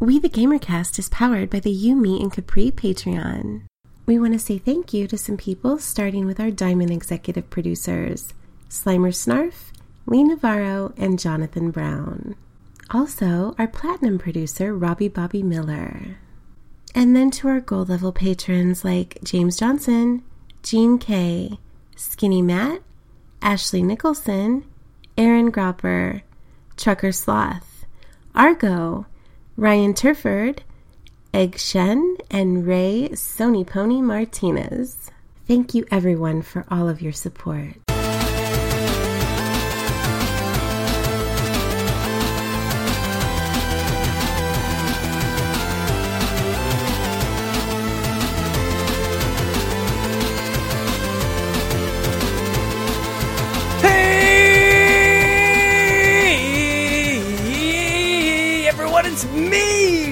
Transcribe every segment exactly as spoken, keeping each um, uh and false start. We the Gamercast is powered by the You, Me, and Capri Patreon. We want to say thank you to some people, starting with our Diamond Executive Producers, Slimer Snarf, Lee Navarro, and Jonathan Brown. Also, our Platinum Producer, Robbie Bobby Miller. And then to our Gold Level Patrons like James Johnson, Gene K, Skinny Matt, Ashley Nicholson, Aaron Gropper, Trucker Sloth, Argo, Ryan Turford, Egg Shen, and Ray Sony Pony Martinez. Thank you everyone for all of your support.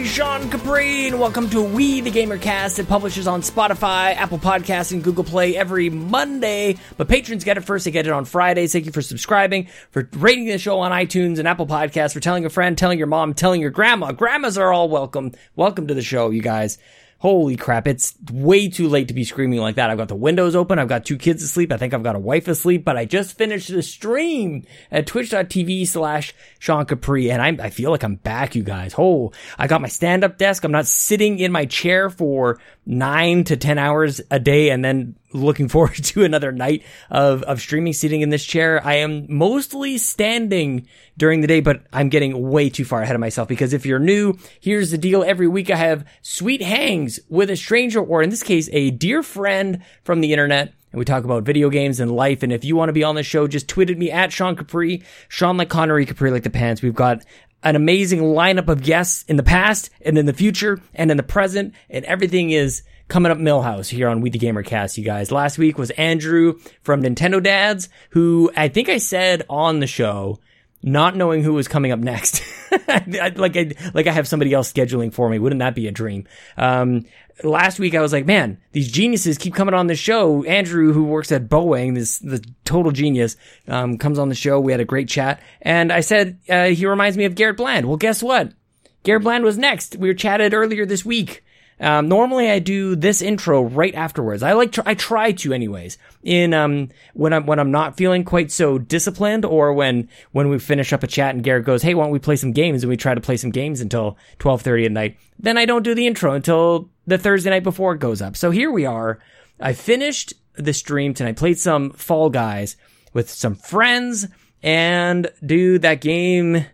Sean Capri, and welcome to We the Gamercast. It publishes on Spotify, Apple Podcasts, and Google Play every Monday. But patrons get it first; they get it on Fridays. Thank you for subscribing, for rating the show on iTunes and Apple Podcasts, for telling a friend, telling your mom, telling your grandma. Grandmas are all welcome. Welcome to the show, you guys. Holy crap! It's way too late to be screaming like that. I've got the windows open. I've got two kids asleep. I think I've got a wife asleep. But I just finished the stream at twitch dot t v slash Sean Capri, and I'm, I feel like I'm back, you guys. Oh, I got my stand-up desk. I'm not sitting in my chair for nine to ten hours a day, and then looking forward to another night of of streaming sitting in this chair. I am mostly standing during the day, but I'm getting way too far ahead of myself, because if you're new, here's the deal. Every week I have sweet hangs with a stranger, or in this case, a dear friend from the internet. We talk about video games and life, and if you want to be on the show, just tweet at me at Sean Capri, Sean like Connery, Capri like the pants. We've got an amazing lineup of guests in the past, and in the future, and in the present, and everything is coming up Millhouse here on We the Gamercast, you guys. Last week was Andrew from Nintendo Dads, who I think I said on the show, not knowing who was coming up next. like, I, like I have somebody else scheduling for me. Wouldn't that be a dream? Um... Last week, I was like, man, these geniuses keep coming on the show. Andrew, who works at Boeing, this the total genius, um, comes on the show. We had a great chat. And I said, uh, he reminds me of Garrett Bland. Well, guess what? Garrett Bland was next. We were chatted earlier this week. Um, normally I do this intro right afterwards. I like, tr- I try to anyways in, um, when I'm, when I'm not feeling quite so disciplined, or when, when we finish up a chat and Garrett goes, hey, why don't we play some games? And we try to play some games until twelve thirty at night. Then I don't do the intro until the Thursday night before it goes up. So here we are. I finished the stream tonight, played some Fall Guys with some friends, and dude, that game,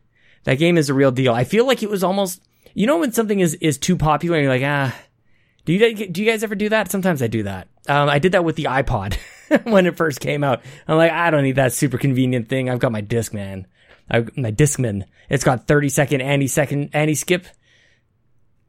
that game is a real deal. I feel like it was almost, you know, when something is, is too popular and you're like, ah, do you, do you guys ever do that? Sometimes I do that. Um, I did that with the iPod when it first came out. I'm like, I don't need that super convenient thing. I've got my Discman. I, my Discman. It's got thirty second anti-second, anti-skip.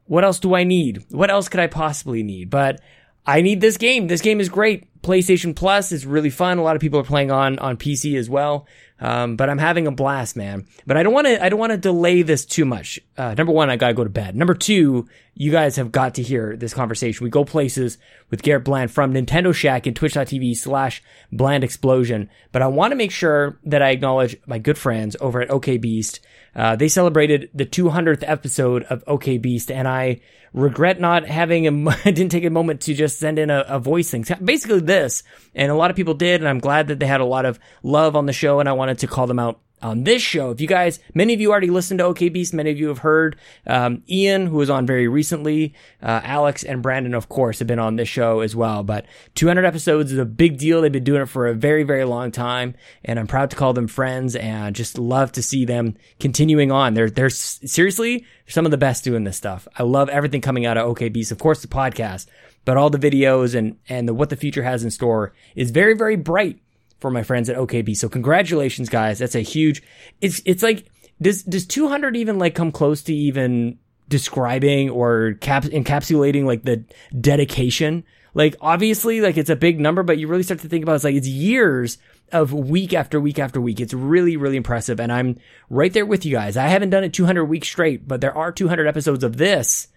What else do I need? What else could I possibly need? But I need this game. This game is great. PlayStation Plus is really fun. A lot of people are playing on, on P C as well. Um, but I'm having a blast, man. But I don't want to, I don't want to delay this too much. Uh, number one, I gotta go to bed. Number two, you guys have got to hear this conversation. We go places with Garrett Bland from Nintendo Shack and twitch dot t v slash Bland Explosion. But I want to make sure that I acknowledge my good friends over at OK Beast. Uh, they celebrated the two hundredth episode of OK Beast, and I regret not having a, I didn't take a moment to just send in a, a voice thing. Basically this, and a lot of people did, and I'm glad that they had a lot of love on the show, and I wanted to call them out on this show. If you guys, many of you already listened to OK Beast, many of you have heard, um, Ian, who was on very recently, uh, Alex and Brandon, of course, have been on this show as well, but two hundred episodes is a big deal. They've been doing it for a very, very long time, and I'm proud to call them friends, and just love to see them continuing on. They're, they're seriously some of the best doing this stuff. I love everything coming out of OK Beast, of course, the podcast, but all the videos and, and the, what the future has in store is very, very bright for my friends at O K B. So congratulations, guys. That's a huge, it's, it's like, does, does two hundred even like come close to even describing or cap, encapsulating like the dedication? Like obviously, like it's a big number, but you really start to think about it, it's like, it's years of week after week after week. It's really, really impressive. And I'm right there with you guys. I haven't done it two hundred weeks straight, but there are two hundred episodes of this.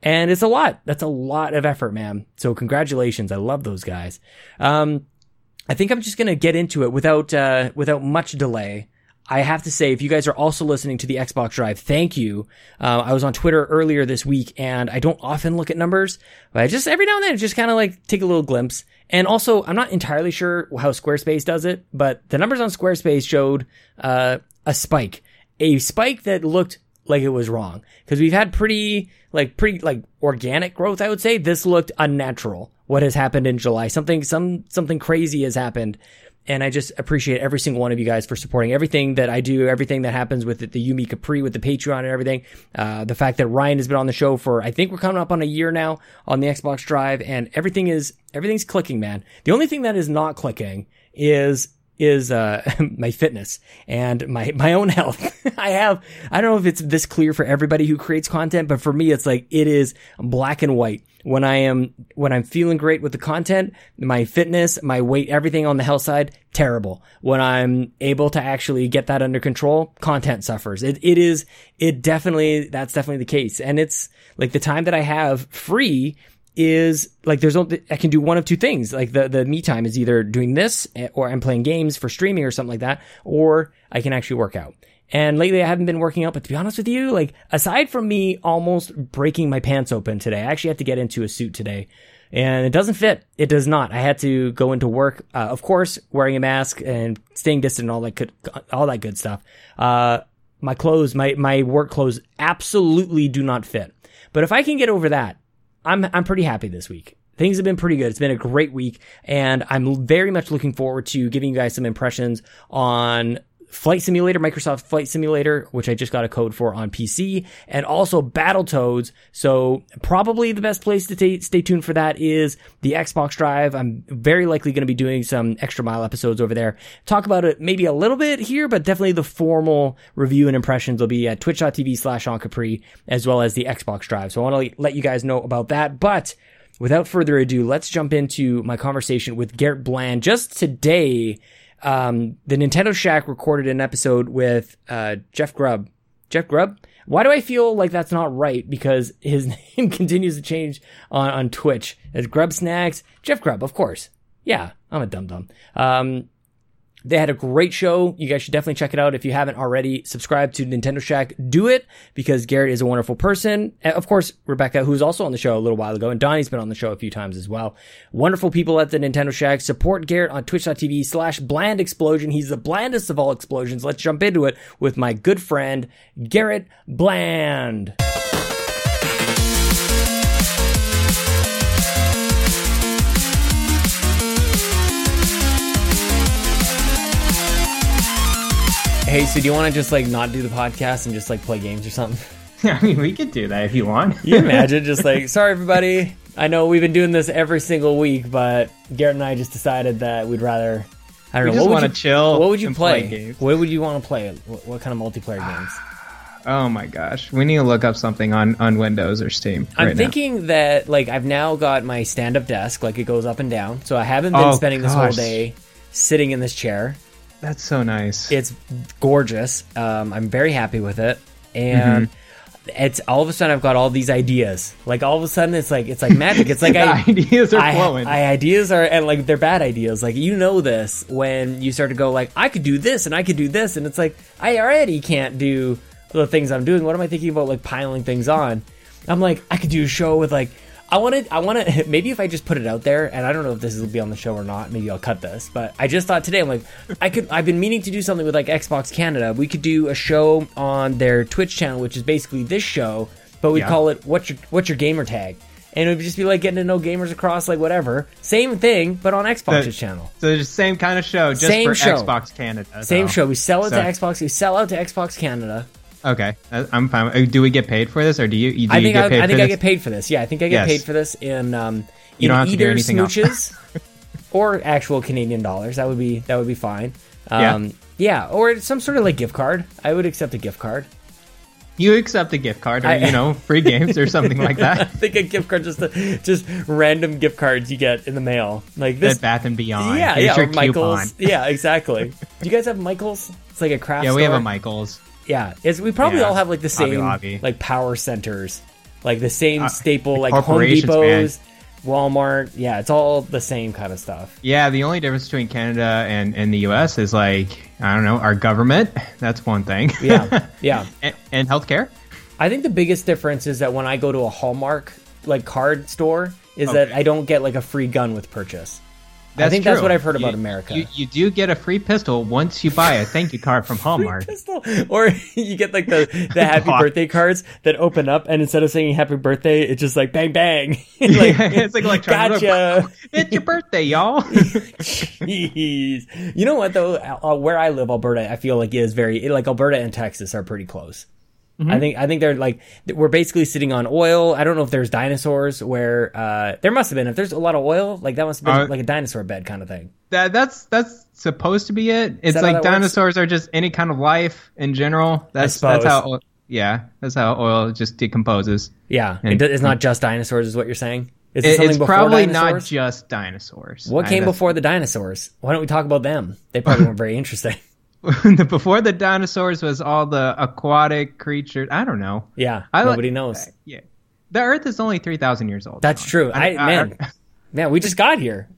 And it's a lot. That's a lot of effort, man. So congratulations. I love those guys. Um, I think I'm just going to get into it without, uh, without much delay. I have to say, if you guys are also listening to the Xbox Drive, thank you. Uh, I was on Twitter earlier this week, and I don't often look at numbers, but I just every now and then just kind of like take a little glimpse. And also, I'm not entirely sure how Squarespace does it, but the numbers on Squarespace showed uh, a spike, a spike that looked like it was wrong, because we've had pretty like pretty like organic growth. I would say this looked unnatural. What has happened in July? Something some something crazy has happened. And I just appreciate every single one of you guys for supporting everything that I do, everything that happens with it, the Yumi Capri, with the Patreon and everything. Uh, the fact that Ryan has been on the show for, I think we're coming up on a year now on the Xbox Drive, and everything is, everything's clicking, man. The only thing that is not clicking is, is, uh, my fitness and my, my own health. I have, I don't know if it's this clear for everybody who creates content, but for me, it's like, it is black and white. When I am, when I'm feeling great with the content, my fitness, my weight, everything on the health side, terrible. When I'm able to actually get that under control, content suffers. It, it is, it definitely, that's definitely the case. And it's like the time that I have free is like, there's only, I can do one of two things. Like the, the me time is either doing this or I'm playing games for streaming or something like that, or I can actually work out. And lately I haven't been working out, but to be honest with you, like aside from me almost breaking my pants open today, I actually had to get into a suit today and it doesn't fit. It does not. I had to go into work, uh, of course, wearing a mask and staying distant and all that good, all that good stuff. Uh, my clothes, my, my work clothes absolutely do not fit. But if I can get over that, I'm, I'm pretty happy this week. Things have been pretty good. It's been a great week and I'm very much looking forward to giving you guys some impressions on Flight Simulator, Microsoft Flight Simulator, which I just got a code for on P C, and also Battletoads. So probably the best place to t- stay tuned for that is the Xbox Drive. I'm very likely going to be doing some extra mile episodes over there. Talk about it maybe a little bit here, but definitely the formal review and impressions will be at twitch.tv slash Sean Capri, as well as the Xbox Drive. So I want to let you guys know about that. But without further ado, let's jump into my conversation with Garrett Bland just today. Um, the Nintendo Shack recorded an episode with, uh, Jeff Grubb. Jeff Grubb? Why do I feel like that's not right? Because his name continues to change on, on Twitch. It's Grub Snacks. Jeff Grubb, of course. Yeah, I'm a dum-dum. Um, they had a great show. You guys should definitely check it out. If you haven't already, subscribe to Nintendo Shack. Do it, because Garrett is a wonderful person. And of course, Rebecca, who's also on the show a little while ago, and Donnie's been on the show a few times as well. Wonderful people at the Nintendo Shack. Support Garrett on twitch.tv slash bland explosion. He's the blandest of all explosions. Let's jump into it with my good friend, Garrett Bland. Hey, so do you want to just like not do the podcast and just like play games or something? I mean, we could do that if you want. You imagine just like, sorry everybody, I know we've been doing this every single week, but Garrett and I just decided that we'd rather, I don't we know, just what want would to you, chill. What would you play? play what would you want to play? What, what kind of multiplayer games? Oh my gosh, we need to look up something on, on Windows or Steam. I'm right thinking now. that like I've now got my stand-up desk, like it goes up and down, so I haven't been oh, spending gosh. this whole day sitting in this chair. That's so nice. It's gorgeous. Um, I'm very happy with it. And mm-hmm. it's all of a sudden I've got all these ideas. Like all of a sudden it's like, it's like magic. It's like I, ideas are I, flowing. I, I ideas are, and like they're bad ideas. Like, you know this when you start to go like, I could do this and I could do this. And it's like, I already can't do the things I'm doing. What am I thinking about? Like piling things on. I'm like, I could do a show with like, I want to, I want to, maybe if I just put it out there, and I don't know if this will be on the show or not, maybe I'll cut this, but I just thought today, I'm like, I could, I've been meaning to do something with like Xbox Canada. We could do a show on their Twitch channel, which is basically this show, but we'd yeah. call it, what's your, what's your gamer tag? And it would just be like getting to know gamers across, like whatever. Same thing, but on Xbox's the, channel. So the same kind of show, just same for show. Xbox Canada. Though. Same show. We sell it so. to Xbox, we sell out to Xbox Canada. Okay, I'm fine. Do we get paid for this, or do you? Do I think you get I, paid I think for I this? get paid for this. Yeah, I think I get yes. paid for this in um, in you don't have either to do anything smooches or actual Canadian dollars. That would be that would be fine. Um, yeah. yeah, or some sort of like gift card. I would accept a gift card. You accept a gift card, or I, you know, free games or something like that. I think a gift card, just a, just random gift cards you get in the mail, like this. At Bath and Beyond. Yeah, Here's yeah, your or Michaels. Coupon. Yeah, exactly. Do you guys have Michaels? It's like a craft. Yeah, store. we have a Michaels. Yeah, it's, we probably yeah. all have like the same Hobby Lobby. like power centers, like the same uh, staple like Home Depots, man. Walmart. Yeah, it's all the same kind of stuff. Yeah, the only difference between Canada and, and the U S is, like, I don't know, our government. That's one thing. Yeah, yeah. and, and healthcare. I think the biggest difference is that when I go to a Hallmark, like, card store, is okay. that I don't get, like, a free gun with purchase. That's I think true. That's what I've heard about you, America. You, you do get a free pistol once you buy a thank you card from Hallmark. Pistol. Or you get, like, the, the happy birthday cards that open up, and instead of saying happy birthday, it's just like bang, bang. Like, yeah, it's like electronic. Gotcha. It's your birthday, y'all. Jeez. You know what, though? Uh, where I live, Alberta, I feel like is very, like, Alberta and Texas are pretty close. Mm-hmm. I think I think they're like we're basically sitting on oil. I don't know if there's dinosaurs where uh, there must have been. If there's a lot of oil, like that must have been uh, like a dinosaur bed kind of thing. That that's that's supposed to be it. It's like dinosaurs works? Are just any kind of life in general. That's that's how yeah that's how oil just decomposes. Yeah, and, it, it's not just dinosaurs, is what you're saying. Is it, it's probably dinosaurs? Not just dinosaurs. What came I, before the dinosaurs? Why don't we talk about them? They probably weren't very interesting. Before the dinosaurs was all the aquatic creatures. I don't know. Yeah, I, nobody knows. Uh, yeah, the Earth is only three thousand years old. That's now. True. I, I, I man, I, man, we just got here.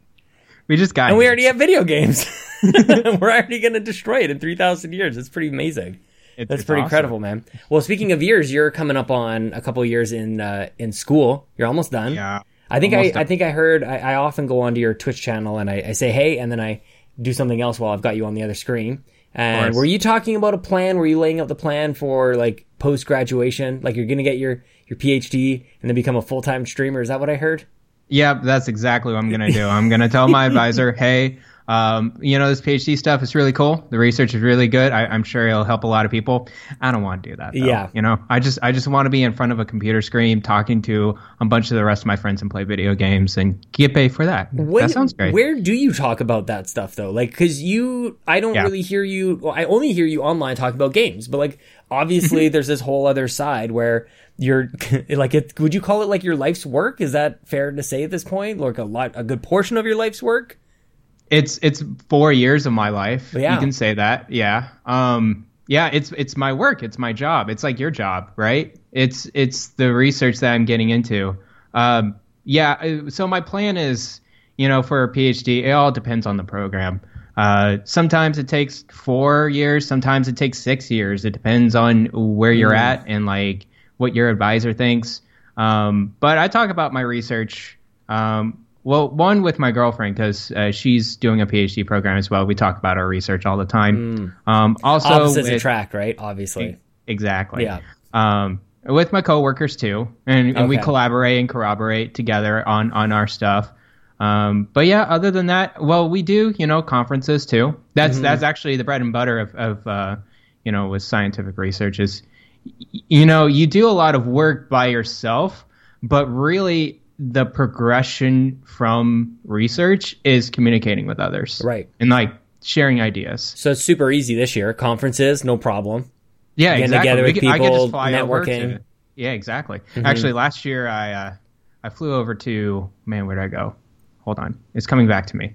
We just got, and here. We already have video games. We're already going to destroy it in three thousand years. It's pretty amazing. It's, That's it's pretty awesome. Incredible, man. Well, speaking of years, you're coming up on a couple of years in uh, in school. You're almost done. Yeah, I think I, I think I heard. I, I often go onto your Twitch channel and I, I say hey, and then I do something else while I've got you on the other screen. And were you talking about a plan? Were you laying out the plan for, like, post-graduation? Like, you're going to get your, your P H D and then become a full-time streamer. Is that what I heard? Yeah, that's exactly what I'm going to do. I'm going to tell my advisor, hey, um, you know, this P H D stuff is really cool. The research is really good. I, I'm sure it'll help a lot of people. I don't want to do that, though. Yeah. You know, I just I just want to be in front of a computer screen talking to a bunch of the rest of my friends and play video games and get paid for that. When, that sounds great. Where do you talk about that stuff, though? Like, because you, I don't yeah. really hear you. Well, I only hear you online talking about games. But, like, obviously, there's this whole other side where you're like, it, would you call it, like, your life's work? Is that fair to say at this point? Like, a lot, a good portion of your life's work? It's it's four years of my life. Yeah. You can say that. Yeah. Um, yeah, it's it's my work. It's my job. It's like your job, right? It's it's the research that I'm getting into. Um, yeah. So my plan is, you know, for a P H D, it all depends on the program. Uh, sometimes it takes four years. Sometimes it takes six years. It depends on where you're mm. at and, like, what your advisor thinks. Um, but I talk about my research. Um Well, one with my girlfriend, because uh, she's doing a P H D program as well. We talk about our research all the time. Mm. Um, also, opposites attract, right? Obviously. Exactly. Yeah. Um, with my coworkers, too. And, and okay. we collaborate and corroborate together on, on our stuff. Um, but, yeah, other than that, well, we do, you know, conferences, too. That's mm-hmm. that's actually the bread and butter of, of uh, you know, with scientific research is, you know, you do a lot of work by yourself, but really the progression from research is communicating with others. Right. And, like, sharing ideas. So it's super easy this year. Conferences, no problem. Yeah, Getting exactly. together with people, I get to fly networking. To, yeah, exactly. Mm-hmm. Actually, last year I uh, I flew over to, man, where did I go? Hold on. It's coming back to me.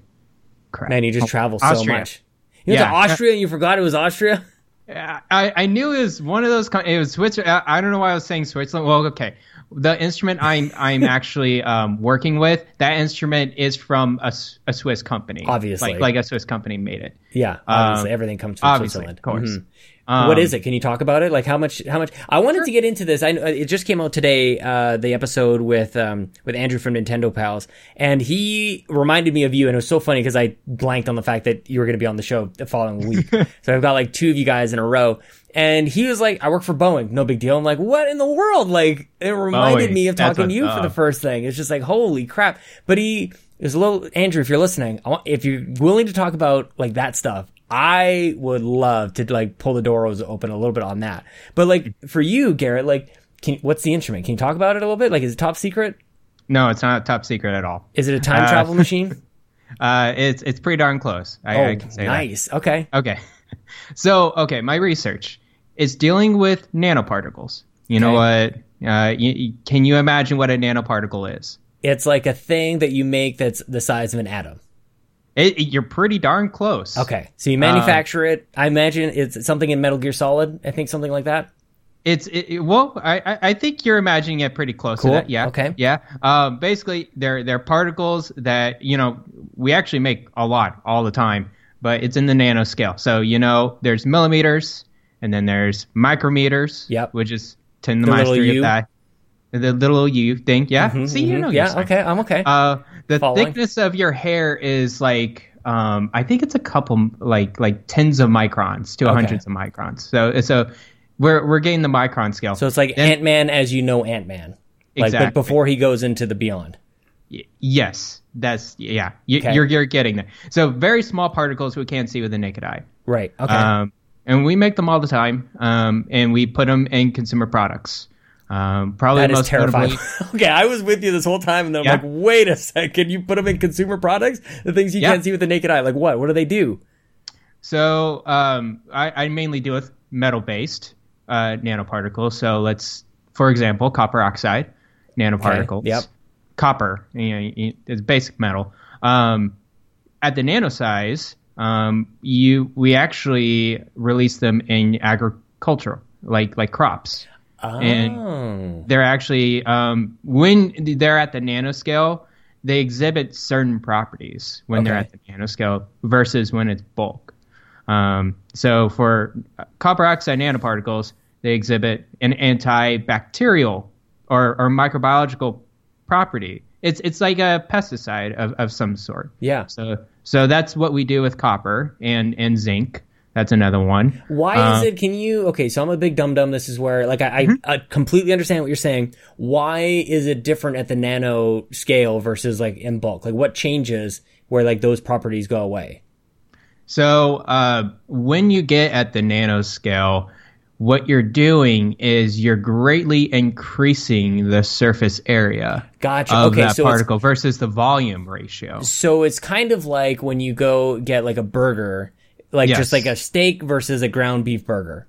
Crap. Man, you just oh, travel so Austria. Much. You went yeah. to Austria and you forgot it was Austria? I, I knew it was one of those, it was Switzerland. I don't know why I was saying Switzerland. Well, okay. The instrument I'm I'm actually um, working with, that instrument is from a, a Swiss company. Obviously. Like, like a Swiss company made it. Yeah, obviously. Um, everything comes from Switzerland. Of course. Mm-hmm. Um, what is it? Can you talk about it? Like how much? How much? I wanted sure. to get into this. I It just came out today, uh, the episode with um, with Andrew from Nintendo Pals. And he reminded me of you. And it was so funny because I blanked on the fact that you were going to be on the show the following week. So I've got like two of you guys in a row. And he was like, I work for Boeing. No big deal. I'm like, what in the world? Like, it reminded Boeing. Me of talking to you up. For the first thing. It's just like, holy crap. But he is a little, Andrew, if you're listening, if you're willing to talk about like that stuff, I would love to like pull the doors open a little bit on that. But like for you, Garrett, like, can, what's the instrument? Can you talk about it a little bit? Like, is it top secret? No, it's not top secret at all. Is it a time uh, travel machine? Uh, it's, it's pretty darn close. I, oh, I can say nice. That. Okay. Okay. So, okay, my research is dealing with nanoparticles. You know okay. what? Uh, you, can you imagine what a nanoparticle is? It's like a thing that you make that's the size of an atom. It, it, you're pretty darn close. Okay, so you manufacture um, it. I imagine it's something in Metal Gear Solid. I think something like that. It's it, it, well, I I think you're imagining it pretty close cool. to that. Yeah. Okay. Yeah. Um, basically, they're they're particles that, you know, we actually make a lot all the time, but it's in the nanoscale. So, you know, there's millimeters, and then there's micrometers. Yep. Which is ten to the minus three of that. The little U thing. Yeah. Mm-hmm, See, mm-hmm. you know. Yeah. Saying. Okay. I'm okay. Uh, the Following. thickness of your hair is like. Um, I think it's a couple, like like tens of microns to okay. hundreds of microns. So so we're we're getting the micron scale. So it's like then, Ant-Man as you know Ant-Man. Like, exactly. But before he goes into the beyond. Y- yes, that's, yeah, y- okay. you're you're getting there. So very small particles we can't see with the naked eye. Right, okay. Um, and we make them all the time, um, and we put them in consumer products. Um, probably that is terrifying. Okay, I was with you this whole time, and then yeah. I'm like, wait a second, you put them in consumer products? The things you yeah. can't see with the naked eye. Like what? What do they do? So um, I, I mainly do with metal-based uh, nanoparticles. So let's, for example, copper oxide nanoparticles. Okay. Yep. Copper, you know, it's basic metal. Um, at the nano size, um, you we actually release them in agriculture, like like crops. Oh. And they're actually, um, when they're at the nanoscale, they exhibit certain properties when okay. they're at the nanoscale versus when it's bulk. Um, so for copper oxide nanoparticles, they exhibit an antibacterial or, or microbiological property. It's it's like a pesticide of, of some sort. Yeah. So so that's what we do with copper and, and zinc. That's another one. Why um, is it, can you, okay, so I'm a big dum-dum. This is where, like, I, mm-hmm. I, I completely understand what you're saying. Why is it different at the nano scale versus, like, in bulk? Like, what changes where, like, those properties go away? So uh, when you get at the nano scale, what you're doing is you're greatly increasing the surface area gotcha. of okay, that so particle versus the volume ratio. So it's kind of like when you go get, like, a burger. Like, yes. just like a steak versus a ground beef burger.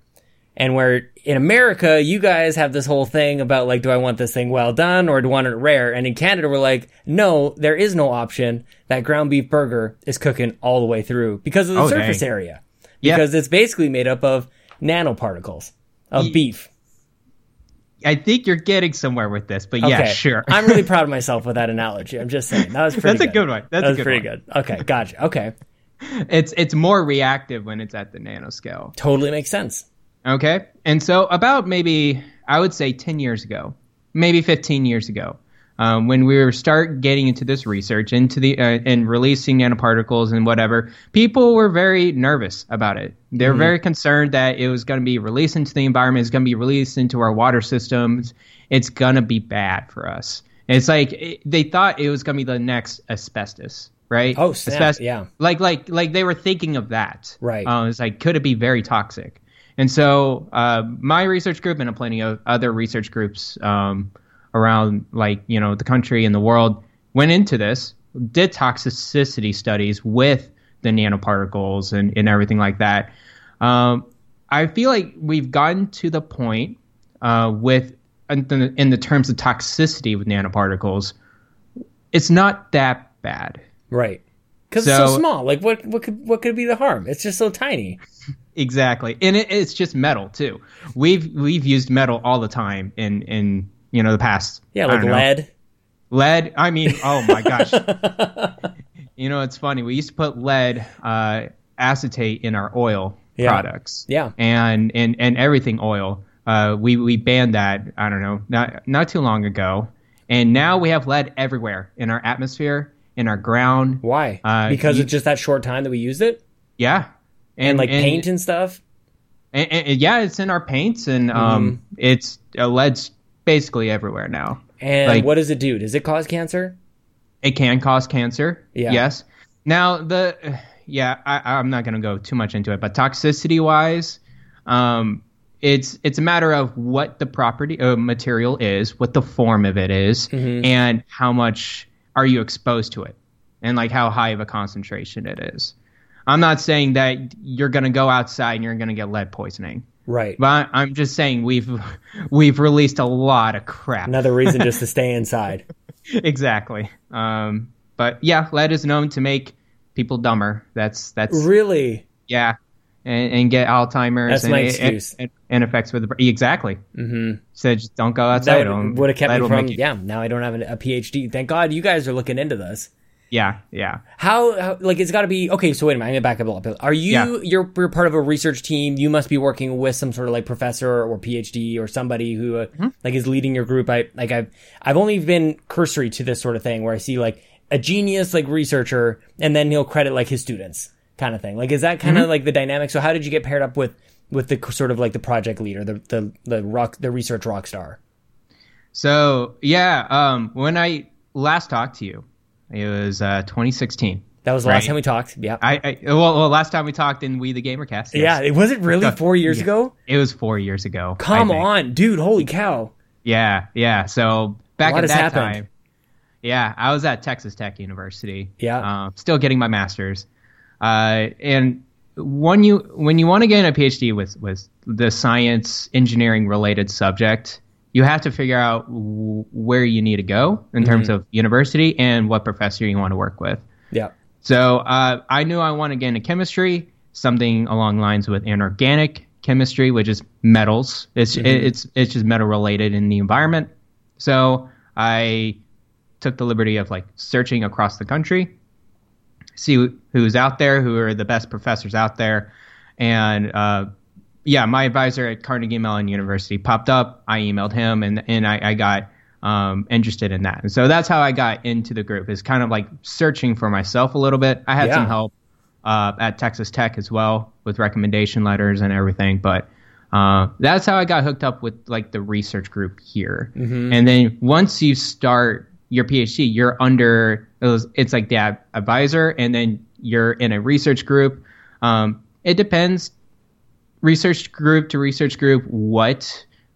And where in America, you guys have this whole thing about, like, do I want this thing well done or do I want it rare? And in Canada, we're like, no, there is no option. That ground beef burger is cooking all the way through because of the oh, surface dang. area. Because yeah. it's basically made up of nanoparticles of Ye- beef. I think you're getting somewhere with this, but yeah, okay. sure. I'm really proud of myself with that analogy. I'm just saying. That was pretty That's good. That's a good one. That's that was a good pretty one. good. Okay, gotcha. Okay. It's it's more reactive when it's at the nanoscale. Totally makes sense. Okay. And so about maybe, I would say ten years ago, maybe fifteen years ago, um, when we were start getting into this research, into the uh, and releasing nanoparticles and whatever, people were very nervous about it. They were mm-hmm. very concerned that it was going to be released into the environment. It's going to be released into our water systems. It's going to be bad for us. And it's like it, they thought it was going to be the next asbestos. Right. Oh, snap. Especially, yeah. Like, like, like they were thinking of that. Right. Um, it's like, could it be very toxic? And so, uh, my research group and plenty of other research groups um, around, like, you know, the country and the world went into this, did toxicity studies with the nanoparticles and, and everything like that. Um, I feel like we've gotten to the point uh, with in the, in the terms of toxicity with nanoparticles, it's not that bad. Right, because so, it's so small. Like, what, what could, what could be the harm? It's just so tiny. Exactly, and it, it's just metal too. We've we've used metal all the time in in you know the past. Yeah, like lead. Know, lead. I mean, oh my gosh. You know, it's funny. We used to put lead uh, acetate in our oil yeah. products. Yeah, and and and everything oil. Uh, we we banned that. I don't know, not not too long ago, and now we have lead everywhere in our atmosphere. In our ground. Why? Uh, because you, it's just that short time that we used it? Yeah. And, and like and, paint and stuff? And, and, and yeah, it's in our paints and mm-hmm. um, it's uh, lead's basically everywhere now. And like, what does it do? Does it cause cancer? It can cause cancer. Yeah. Yes. Now, the, yeah, I, I'm not going to go too much into it, but toxicity wise, um, it's it's a matter of what the property uh, material is, what the form of it is, mm-hmm. and how much. Are you exposed to it and like how high of a concentration it is? I'm not saying that you're going to go outside and you're going to get lead poisoning. Right. But I'm just saying we've, we've released a lot of crap. Another reason just to stay inside. Exactly. Um, but yeah, lead is known to make people dumber. That's, that's really, yeah. and, and get Alzheimer's. That's and, my excuse. And, and effects with the exactly. Mm-hmm. So just don't go outside. That would, would have kept me from. You, yeah. Now I don't have a PhD. Thank God you guys are looking into this. Yeah, yeah. How, how like it's got to be okay. So wait a minute, I'm gonna back up a lot. Are you yeah. you're you're part of a research team? You must be working with some sort of like professor or PhD or somebody who uh, mm-hmm. like is leading your group. I like I've I've only been cursory to this sort of thing where I see like a genius like researcher and then he'll credit like his students kind of thing. Like is that kind of mm-hmm. like the dynamic? So how did you get paired up with with the sort of like the project leader, the the the rock the research rock star? So yeah, um, when I last talked to you. It was uh, twenty sixteen. That was the right? last time we talked. Yeah. I, I well, well, last time we talked in We the Gamercast. Yes. Yeah. It was it really four years yeah. ago? It was four years ago. Come on, dude! Holy cow! Yeah, yeah. So back at that happened. time, yeah, I was at Texas Tech University. Yeah. Um, still getting my master's, uh, and when you when you want to get a PhD with with the science engineering related subject. You have to figure out w- where you need to go in terms mm-hmm. of university and what professor you want to work with. Yeah. So uh, I knew I wanted to get into chemistry, something along lines with inorganic chemistry, which is metals. It's mm-hmm. it, it's it's just metal related in the environment. So I took the liberty of like searching across the country, see who's out there, who are the best professors out there, and. Uh, Yeah, my advisor at Carnegie Mellon University popped up. I emailed him, and and I, I got um, interested in that. And so that's how I got into the group, is kind of like searching for myself a little bit. I had yeah. some help uh, at Texas Tech as well with recommendation letters and everything. But uh, that's how I got hooked up with like the research group here. Mm-hmm. And then once you start your PhD, you're under it was, it's like the ad- advisor, and then you're in a research group. Um, it depends. Research group to research group, what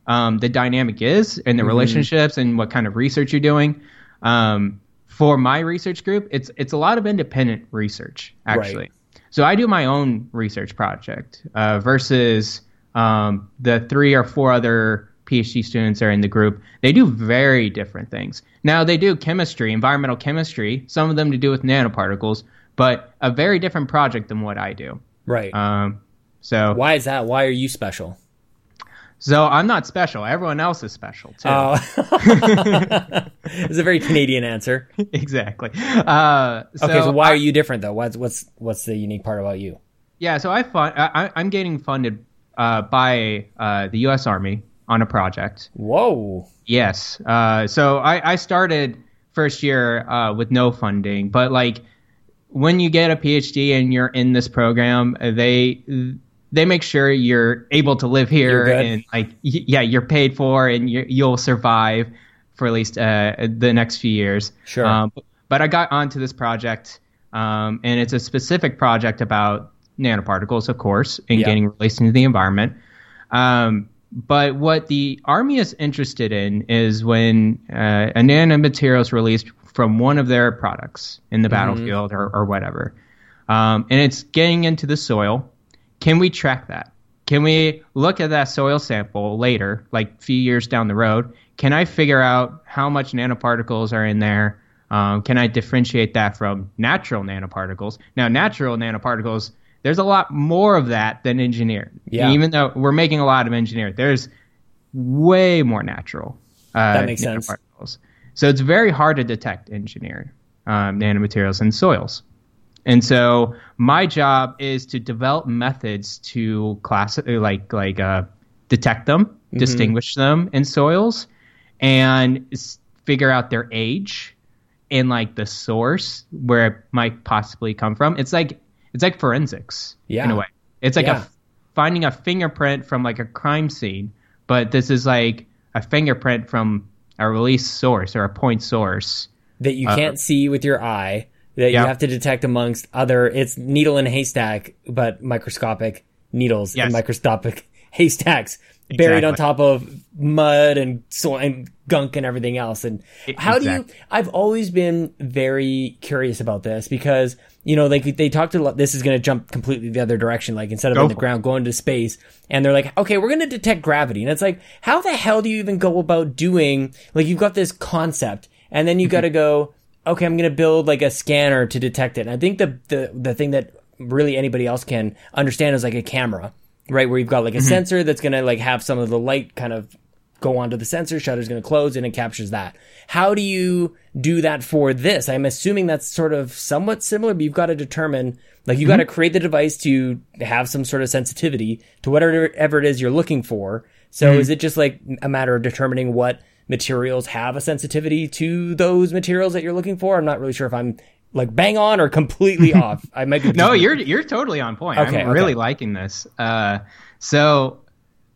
um, the dynamic is and the mm-hmm. relationships and what kind of research you're doing. Um, for my research group, it's it's a lot of independent research, actually. Right. So I do my own research project uh, versus um, the three or four other PhD students that are in the group. They do very different things. Now, they do chemistry, environmental chemistry, some of them to do with nanoparticles, but a very different project than what I do. Right. Um, So why is that? Why are you special? So I'm not special. Everyone else is special too. Oh, it's a very Canadian answer. Exactly. Uh, so okay. So why I, are you different though? What's what's what's the unique part about you? Yeah. So I fun. I, I'm getting funded uh, by uh, the U S Army on a project. Whoa. Yes. Uh, so I, I started first year uh, with no funding, but like when you get a PhD and you're in this program, they. They make sure you're able to live here and like, yeah, you're paid for and you're, you'll survive for at least uh, the next few years. Sure. Um, but I got onto this project um, and it's a specific project about nanoparticles, of course, and yeah. getting released into the environment. Um, but what the Army is interested in is when uh, a nanomaterial is released from one of their products in the mm-hmm. battlefield or, or whatever. Um, and it's getting into the soil. Can we track that? Can we look at that soil sample later, like a few years down the road? Can I figure out how much nanoparticles are in there? Um, can I differentiate that from natural nanoparticles? Now, natural nanoparticles, there's a lot more of that than engineered. Yeah. Even though we're making a lot of engineered, there's way more natural uh, that makes nanoparticles. Sense. So it's very hard to detect engineered um, nanomaterials in soils. And so my job is to develop methods to class, like like uh, detect them, mm-hmm. distinguish them in soils, and s- figure out their age and like the source where it might possibly come from. It's like it's like forensics yeah. in a way. It's like yeah. a, finding a fingerprint from like a crime scene, but this is like a fingerprint from a release source or a point source that you uh, can't see with your eye. That yep. you have to detect amongst other, it's needle in a haystack, but microscopic needles yes. and microscopic haystacks exactly. buried on top of mud and soil and gunk and everything else. And it, how exactly. do you, I've always been very curious about this because, you know, like they talked to, this is going to jump completely the other direction. Like instead of go in the ground, going to space and they're like, okay, we're going to detect gravity. And it's like, how the hell do you even go about doing, like you've got this concept and then you got to go, okay, I'm going to build like a scanner to detect it. And I think the, the, the thing that really anybody else can understand is like a camera, right? Where you've got like a mm-hmm. sensor that's going to like have some of the light kind of go onto the sensor, shutter's going to close, and it captures that. How do you do that for this? I'm assuming that's sort of somewhat similar, but you've got to determine, like, you've mm-hmm. got to create the device to have some sort of sensitivity to whatever it is you're looking for. So mm-hmm. is it just like a matter of determining what materials have a sensitivity to those materials that you're looking for? I'm not really sure if I'm like bang on or completely off. I might be. No, you're you're totally on point. Okay, I'm okay. really liking this. Uh, so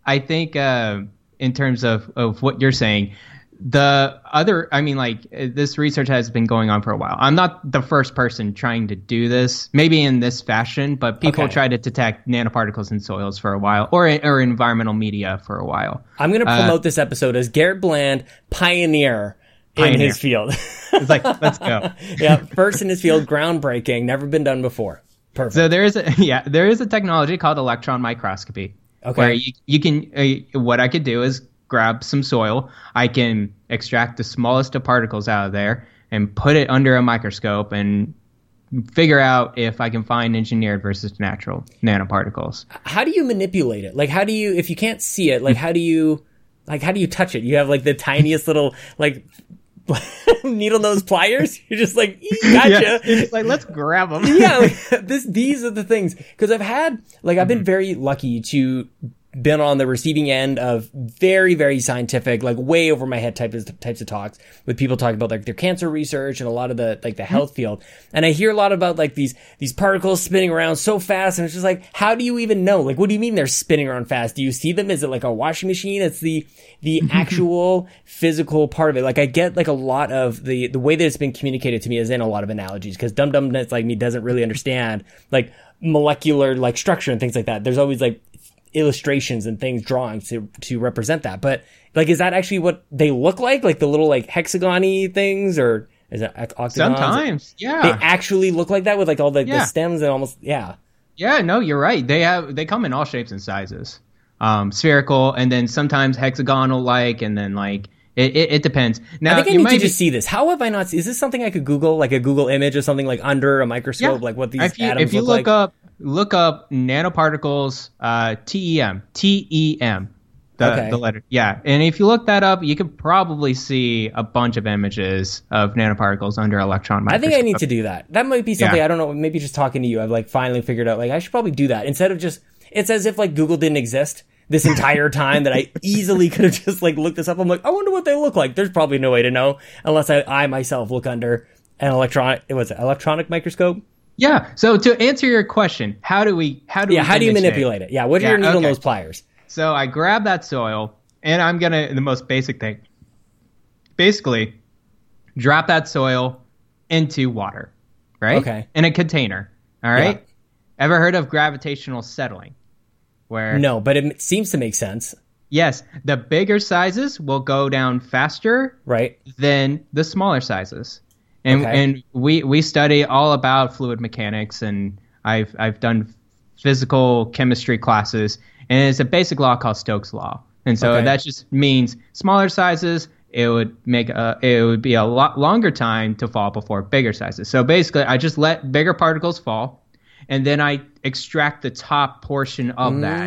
I think. Uh, in terms of, of what you're saying, the other, I mean, like this research has been going on for a while. I'm not the first person trying to do this, maybe in this fashion, but people okay. try to detect nanoparticles in soils for a while, or, or environmental media for a while. I'm going to promote uh, this episode as Garrett Bland, pioneer in pioneer. his field. It's like, let's go. Yeah. First in his field, groundbreaking, never been done before. Perfect. So there is a, yeah, there is a technology called electron microscopy. Okay. Where you, you can, uh, what I could do is grab some soil. I can extract the smallest of particles out of there and put it under a microscope and figure out if I can find engineered versus natural nanoparticles. How do you manipulate it? Like, how do you, if you can't see it, like, how do you, like, how do you touch it? You have like the tiniest little, like, needle nose pliers. You're just like, gotcha. Yeah, like, let's grab them. Yeah, like, this these are the things, because I've had like I've mm-hmm. been very lucky to been on the receiving end of very very scientific, like way over my head type of types of talks with people talking about like their cancer research and a lot of the like the health mm-hmm. field, and I hear a lot about like these these particles spinning around so fast, and it's just like, how do you even know? Like, what do you mean they're spinning around fast? Do you see them? Is it like a washing machine? It's the the actual physical part of it. Like, I get like a lot of the the way that it's been communicated to me is in a lot of analogies, because dumb dumb nuts like me doesn't really understand like molecular like structure and things like that. There's always like illustrations and things, drawings to to represent that, but like, is that actually what they look like? Like the little like hexagon-y things, or is it octagons? Sometimes, yeah, they actually look like that with like all the, yeah. the stems and almost, yeah, yeah. No, you're right. They have they come in all shapes and sizes, um, spherical, and then sometimes hexagonal, like, and then like it it, it depends. Now, I think I you need might to just see this. How have I not? Is this something I could Google, like a Google image or something, like under a microscope, yeah. like what these if you, atoms if you look, look like? up. Look up nanoparticles, uh, T E M, T E M, the, okay. the letter. Yeah. And if you look that up, you could probably see a bunch of images of nanoparticles under electron microscope. I think I need to do that. That might be something, yeah. I don't know, maybe just talking to you, I've like finally figured out, like, I should probably do that instead of just, it's as if like Google didn't exist this entire time that I easily could have just like looked this up. I'm like, I wonder what they look like. There's probably no way to know unless I, I myself look under an electronic, it was an electronic microscope. Yeah. So to answer your question, how do we how do yeah, we how do you manipulate it? Yeah. What are yeah, your needle nose okay. pliers? So I grab that soil, and I'm gonna the most basic thing. Basically, drop that soil into water, right? Okay. In a container. All right. Yeah. Ever heard of gravitational settling? Where no, but it seems to make sense. Yes, the bigger sizes will go down faster, right, than the smaller sizes. And okay. and we, we study all about fluid mechanics, and I've I've done physical chemistry classes, and it's a basic law called Stokes' law. And so okay. that just means smaller sizes, it would make a, it would be a lot longer time to fall before bigger sizes. So basically, I just let bigger particles fall, and then I extract the top portion of mm. that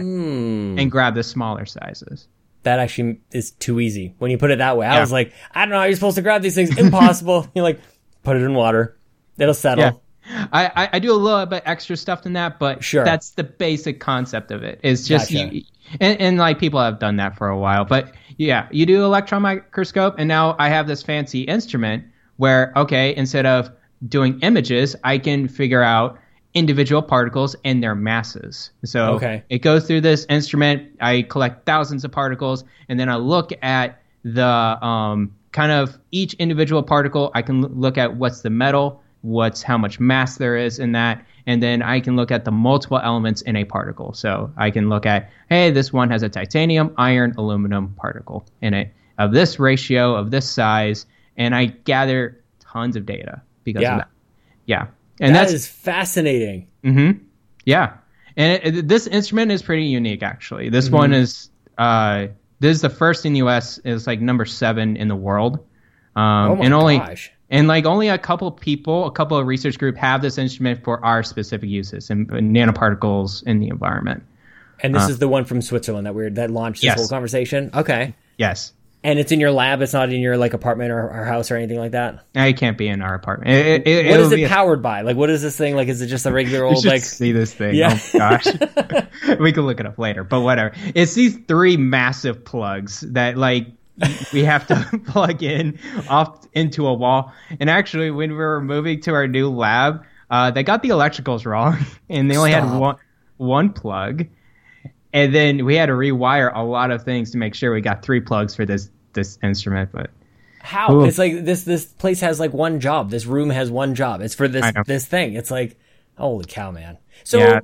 and grab the smaller sizes. That actually is too easy when you put it that way. I yeah. was like, I don't know how you're supposed to grab these things. Impossible. You're like, put it in water. It'll settle. Yeah. I, I, I do a little bit extra stuff than that, but sure. that's the basic concept of it. It's just, gotcha. you, and, and like people have done that for a while, but yeah, you do electron microscope, and now I have this fancy instrument where, okay, instead of doing images, I can figure out individual particles and their masses. So okay. it goes through this instrument, I collect thousands of particles, and then I look at the, um, kind of each individual particle. I can look at what's the metal, what's how much mass there is in that, and then I can look at the multiple elements in a particle. So I can look at, hey, this one has a titanium, iron, aluminum particle in it of this ratio, of this size, and I gather tons of data because yeah. of that. Yeah. And that that's, is fascinating. Mm-hmm. Yeah. And it, it, this instrument is pretty unique, actually. This mm-hmm. one is... Uh, This is the first in the U S. It's like number seven in the world. Um, oh my and only, gosh. And like only a couple of people, a couple of research group have this instrument for our specific uses and nanoparticles in the environment. And this uh, is the one from Switzerland that we that launched this yes. whole conversation. Okay. Yes. And it's in your lab. It's not in your like apartment or, or house or anything like that. It can't be in our apartment. It, it, what is it powered a... by? Like, what is this thing? Like, is it just a regular old like? See this thing? Yeah. Oh gosh, we can look it up later. But whatever. It's these three massive plugs that like we have to plug in off into a wall. And actually, when we were moving to our new lab, uh, they got the electricals wrong, and they only Stop. had one one plug. And then we had to rewire a lot of things to make sure we got three plugs for this this instrument. But how? Ooh. It's like this this place has like one job. This room has one job. It's for this this thing. It's like, holy cow, man. So, yeah.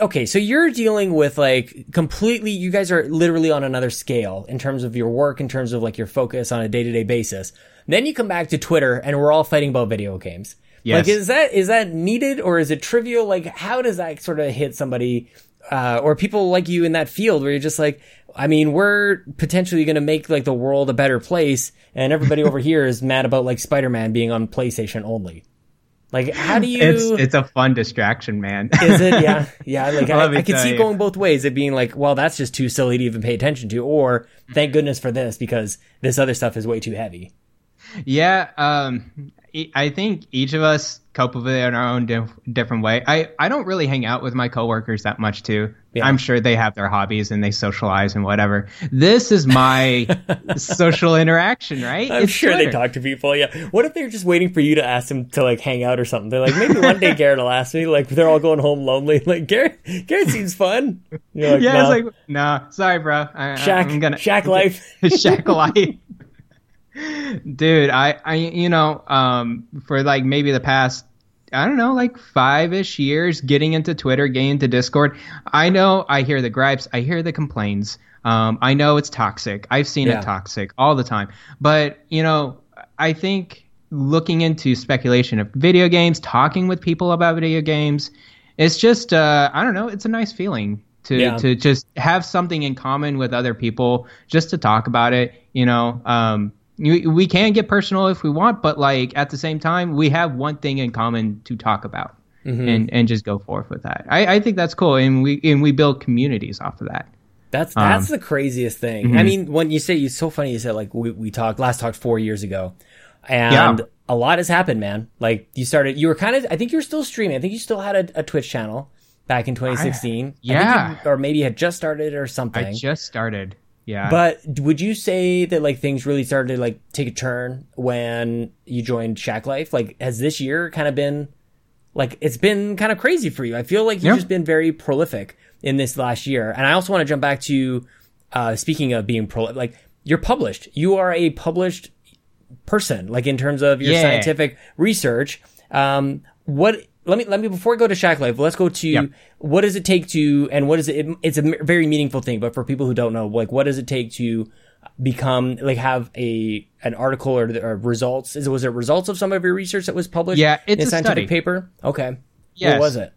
Okay, so you're dealing with like completely, you guys are literally on another scale in terms of your work, in terms of like your focus on a day-to-day basis. Then you come back to Twitter and we're all fighting about video games. Yes. Like, is that is that needed or is it trivial? Like, how does that sort of hit somebody... Uh, or people like you in that field where you're just like, I mean, we're potentially going to make like the world a better place. And everybody over here is mad about like Spider-Man being on PlayStation only. Like, how do you... It's, it's a fun distraction, man. Is it? Yeah. Yeah. Like I, I could see you. going both ways. It being like, well, that's just too silly to even pay attention to. Or thank goodness for this because this other stuff is way too heavy. Yeah. Um, I think each of us cope with it in our own diff- different way. I, I don't really hang out with my coworkers that much, too. Yeah. I'm sure they have their hobbies and they socialize and whatever. This is my social interaction, right? I'm it's sure Twitter. They talk to people, yeah. What if they're just waiting for you to ask them to, like, hang out or something? They're like, maybe one day Garrett will ask me. Like, they're all going home lonely. Like, Garrett Garrett seems fun. You're like, yeah, nah. It's like, no, nah, sorry, bro. I, Shack, I'm gonna, Shack life. Shack life. Dude, I, I, you know, um, for like maybe the past, I don't know, like five-ish years getting into Twitter, getting into Discord, I know I hear the gripes, I hear the complaints. Um, I know it's toxic. I've seen yeah. it toxic all the time. But, you know, I think looking into speculation of video games, talking with people about video games, it's just, uh, I don't know, it's a nice feeling. To, yeah. to just have something in common with other people, just to talk about it, you know, um, We, we can get personal if we want, but like at the same time, we have one thing in common to talk about, mm-hmm. and, and just go forth with that. I, I think that's cool, and we and we build communities off of that. That's that's um, the craziest thing. Mm-hmm. I mean, when you say it's so funny, you said like we we talked last talked four years ago, and yeah. a lot has happened, man. Like you started, you were kind of, I think you were still streaming. I think you still had a, a Twitch channel back in twenty sixteen. I, yeah, I think you, or maybe had just started or something. I just started. Yeah. But would you say that like things really started to like take a turn when you joined Shack Life? Like has this year kind of been like it's been kind of crazy for you? I feel like you've yeah. just been very prolific in this last year. And I also want to jump back to uh speaking of being prolific, like you're published. You are a published person, like in terms of your yeah. scientific research. Um what Let me, let me, before I go to Shack Life, let's go to yep. what does it take to, and what is it, it, it's a very meaningful thing, but for people who don't know, like, what does it take to become, like, have a, an article or, or results? Is it, was it results of some of your research that was published? Yeah, it's in a, a scientific study. paper? Okay. Yes. What was it?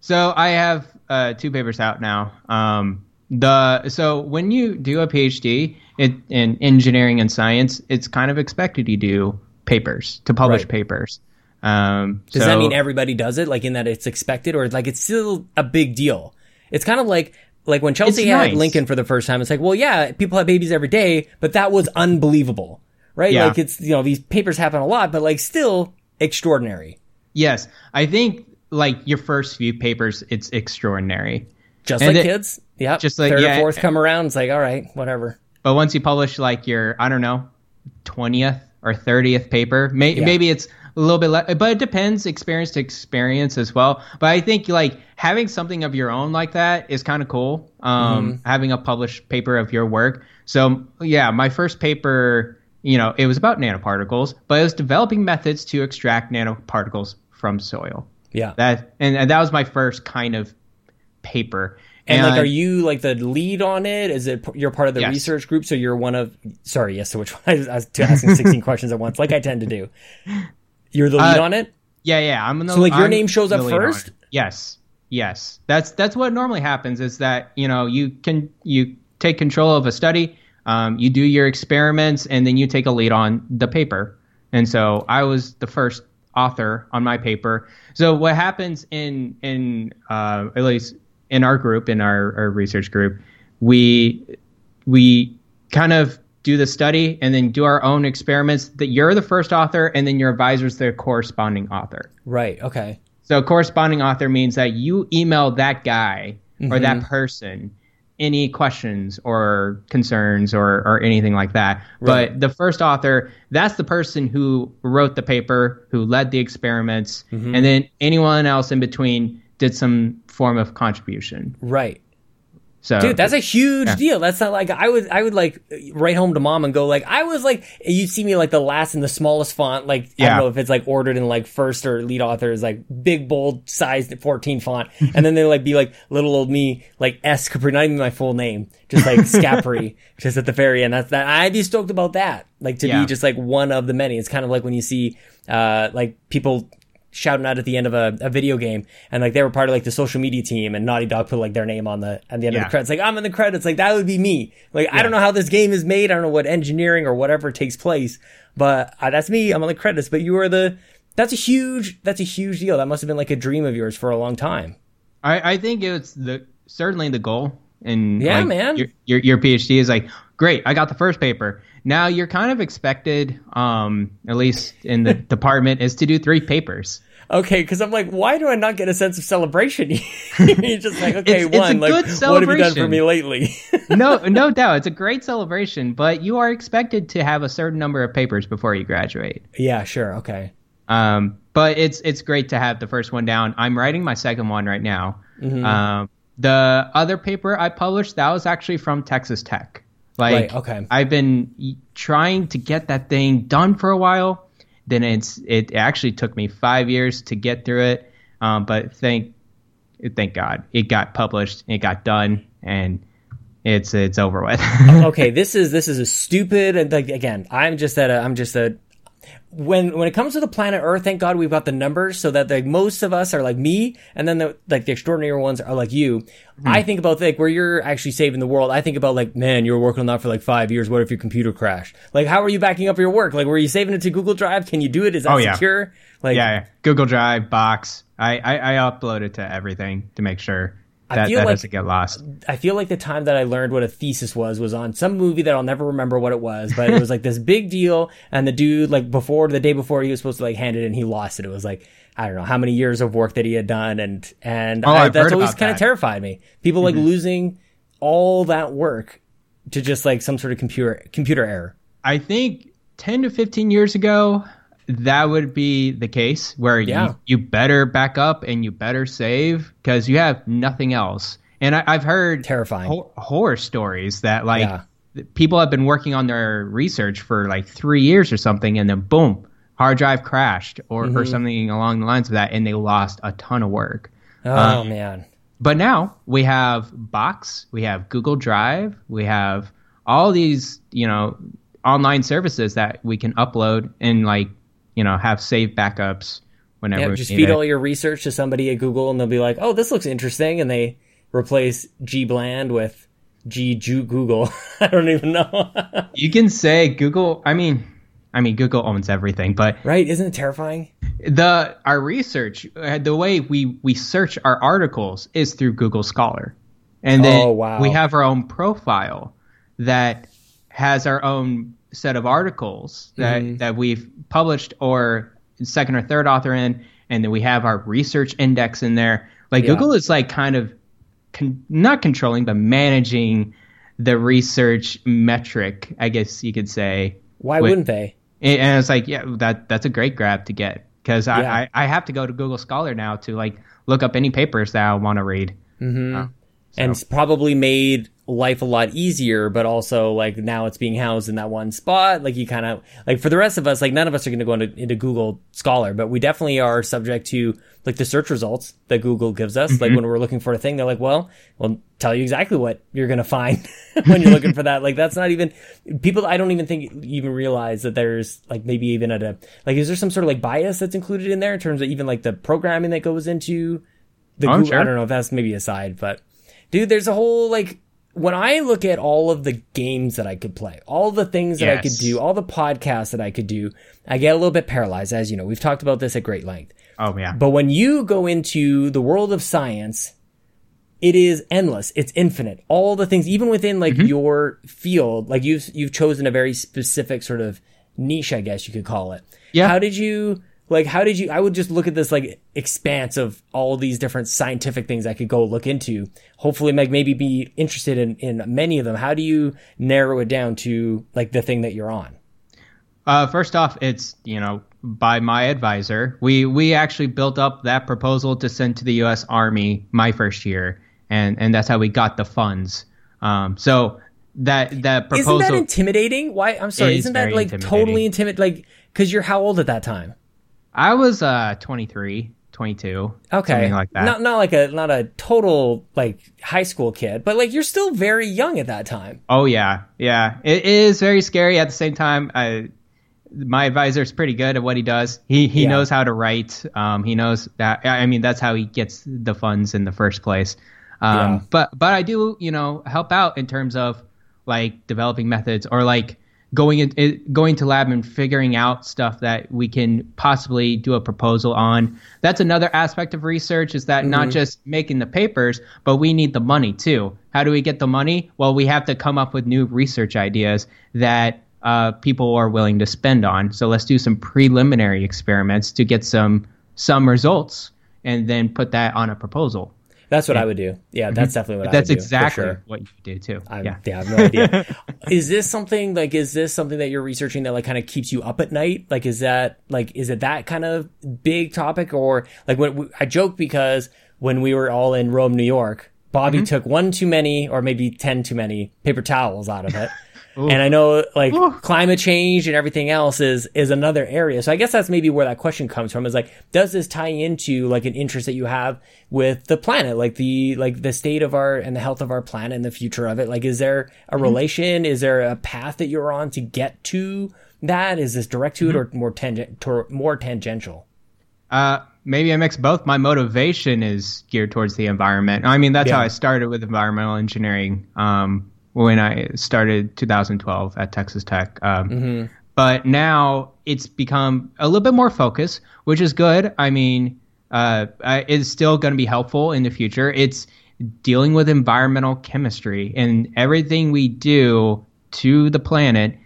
So I have, uh, two papers out now. Um, the, so when you do a PhD it, in engineering and science, it's kind of expected you do papers, to publish right. papers. Um, does so, that mean everybody does it? Like in that it's expected, or like it's still a big deal? It's kind of like like when Chelsea had nice. Lincoln for the first time. It's like, well, yeah, people have babies every day, but that was unbelievable, right? Yeah. Like it's you know these papers happen a lot, but like still extraordinary. Yes, I think like your first few papers, it's extraordinary. Just and like it, kids, yeah. Just like third yeah, or fourth come around, it's like all right, whatever. But once you publish like your I don't know twentieth or thirtieth paper, may, yeah. maybe it's. A little bit less, but it depends experience to experience as well. But I think like having something of your own like that is kind of cool. Um, mm-hmm. Having a published paper of your work. So yeah, my first paper, you know, it was about nanoparticles, but it was developing methods to extract nanoparticles from soil. Yeah. That, and, and that was my first kind of paper. And, and like, are you like the lead on it? Is it you're part of the yes. research group? So you're one of, sorry. Yes. So which one? I was, I was asking sixteen questions at once, like I tend to do. You're the lead uh, on it? Yeah, yeah. I'm the, so, like, your I'm name shows up first? Yes, yes. That's that's what normally happens is that, you know, you can you take control of a study, Um, you do your experiments, and then you take a lead on the paper. And so I was the first author on my paper. So what happens in in uh, at least in our group, in our, our research group, we we kind of do the study and then do our own experiments. That you're the first author, and then your advisor is the corresponding author. Right. Okay. So corresponding author means that you email that guy mm-hmm. or that person any questions or concerns or, or anything like that. Right. But the first author, that's the person who wrote the paper, who led the experiments, mm-hmm. and then anyone else in between did some form of contribution. Right. So, dude, that's a huge yeah. deal. That's not like I would, I would like write home to mom and go like, I was like, you see me like the last and the smallest font. Like, yeah. I don't know if it's like ordered in like first or lead author is like big, bold sized fourteen font. And then they like be like little old me, like S Capri, not even my full name, just like Scapri, just at the very end. That's that. I'd be stoked about that. Like to yeah. be just like one of the many. It's kind of like when you see, uh, like people shouting out at the end of a, a video game, and like they were part of like the social media team, and Naughty Dog put like their name on the at the end yeah. of the credits. Like, I'm in the credits. Like, that would be me. Like yeah. I don't know how this game is made. I don't know what engineering or whatever takes place, but uh, that's me. I'm on the credits. But you are the. That's a huge. That's a huge deal. That must have been like a dream of yours for a long time. I, I think it's the certainly the goal. And yeah, like, man, your, your your PhD is like, great, I got the first paper. Now you're kind of expected, um, at least in the department, is to do three papers. Okay, because I'm like, why do I not get a sense of celebration? You're just like, okay, it's, one, it's like, what have you done for me lately? no, no doubt, it's a great celebration, but you are expected to have a certain number of papers before you graduate. Yeah, sure, okay. Um, but it's it's great to have the first one down. I'm writing my second one right now. Mm-hmm. Um, the other paper I published, that was actually from Texas Tech. Like, right, okay. I've been trying to get that thing done for a while. Then it's it actually took me five years to get through it. Um, but thank thank God it got published, it got done, and it's it's over with. Okay, this is this is a stupid and like again, I'm just at a, I'm just a. When when it comes to the planet Earth, thank God we've got the numbers so that like most of us are like me, and then the, like the extraordinary ones are like you. Mm-hmm. I think about like where you're actually saving the world. I think about like, man, you were working on that for like five years. What if your computer crashed? Like, how are you backing up your work? Like, were you saving it to Google Drive? Can you do it? Is that oh, yeah. secure? Like, yeah, yeah, Google Drive, Box. I, I I upload it to everything to make sure that, I feel that like, doesn't get lost. I feel like the time that I learned what a thesis was was on some movie that I'll never remember what it was, but it was like this big deal, and the dude, like before, the day before he was supposed to like hand it in, he lost it. It was like, I don't know how many years of work that he had done, and and oh, I, that's always kind of terrified me. People like mm-hmm. losing all that work to just like some sort of computer computer error. I think ten to fifteen years ago, that would be the case where yeah. you, you better back up and you better save because you have nothing else. And I, I've heard terrifying ho- horror stories that like yeah. people have been working on their research for like three years or something, and then boom, hard drive crashed or, mm-hmm. or something along the lines of that, and they lost a ton of work. Oh um, man. But now we have Box, we have Google Drive, we have all these, you know, online services that we can upload and like, you know, have saved backups whenever. Yeah, just feed all your research to somebody at Google, and they'll be like, "Oh, this looks interesting," and they replace G Bland with G Google. I don't even know. You can say Google. I mean, I mean, Google owns everything, but right? Isn't it terrifying? The our research, the way we we search our articles is through Google Scholar, and then oh, wow. we have our own profile that has our own set of articles that, mm-hmm. that we've published or second or third author in, and then we have our research index in there. Like yeah. Google is like kind of con- not controlling, but managing the research metric, I guess you could say. Why with, wouldn't they? And it's like, yeah, that that's a great grab to get because I, yeah. I, I have to go to Google Scholar now to like look up any papers that I want to read. Mm-hmm. Uh, so. And it's probably made life a lot easier, but also like now it's being housed in that one spot. Like you kind of like for the rest of us, like none of us are going to go into, into Google Scholar, but we definitely are subject to like the search results that Google gives us. Mm-hmm. Like when we're looking for a thing, they're like, well, we'll tell you exactly what you're going to find when you're looking for that. Like that's not even people. I don't even think even realize that there's like maybe even at a like, is there some sort of like bias that's included in there in terms of even like the programming that goes into the, oh, Google? Sure. I don't know if that's maybe aside, but dude, there's a whole like, when I look at all of the games that I could play, all the things that yes. I could do, all the podcasts that I could do, I get a little bit paralyzed, as you know. We've talked about this at great length. Oh, yeah. But when you go into the world of science, it is endless. It's infinite. All the things, even within like mm-hmm. your field, like you've, you've chosen a very specific sort of niche, I guess you could call it. Yeah. How did you, like, how did you, I would just look at this like expanse of all these different scientific things I could go look into, hopefully like maybe be interested in, in many of them. How do you narrow it down to like the thing that you're on? Uh, first off, it's, you know, by my advisor, we, we actually built up that proposal to send to the U S Army my first year. And, and that's how we got the funds. Um, so that, that proposal. Isn't that intimidating? Why? I'm sorry. Isn't that like totally intimidating? Like, cause you're how old at that time? I was, uh, twenty-three, twenty-two. Okay. Something like that. Not, not like a, not a total like high school kid, but like you're still very young at that time. Oh yeah. Yeah. It is very scary. At the same time, I, my advisor is pretty good at what he does. He he yeah. knows how to write. Um, he knows that. I mean, that's how he gets the funds in the first place. Um, yeah. But but I do, you know, help out in terms of like developing methods or like going in, it, going to lab and figuring out stuff that we can possibly do a proposal on. That's another aspect of research is that mm-hmm. not just making the papers, but we need the money too. How do we get the money? Well, we have to come up with new research ideas that Uh, people are willing to spend on. So let's do some preliminary experiments to get some some results and then put that on a proposal. That's what yeah. I would do. Yeah, that's definitely what that's I would exactly do. That's exactly what you did too. I, yeah. yeah, I have no idea. Is this something like is this something that you're researching that like kind of keeps you up at night? Like is that like is it that kind of big topic or like when we, I joke because when we were all in Rome, New York, Bobby mm-hmm. took one too many or maybe ten too many paper towels out of it. Ooh. And I know like Ooh. climate change and everything else is, is another area. So I guess that's maybe where that question comes from is like, does this tie into like an interest that you have with the planet? Like the, like the state of our and the health of our planet and the future of it. Like, is there a mm-hmm. relation? Is there a path that you're on to get to that? Is this direct to mm-hmm. it or more tangent, tor- more tangential? Uh, maybe I mix both. My motivation is geared towards the environment. I mean, that's yeah. how I started with environmental engineering. Um, when I started two thousand twelve at Texas Tech. Um, mm-hmm. But now it's become a little bit more focused, which is good. I mean, uh, it's still going to be helpful in the future. It's dealing with environmental chemistry, and everything we do to the planet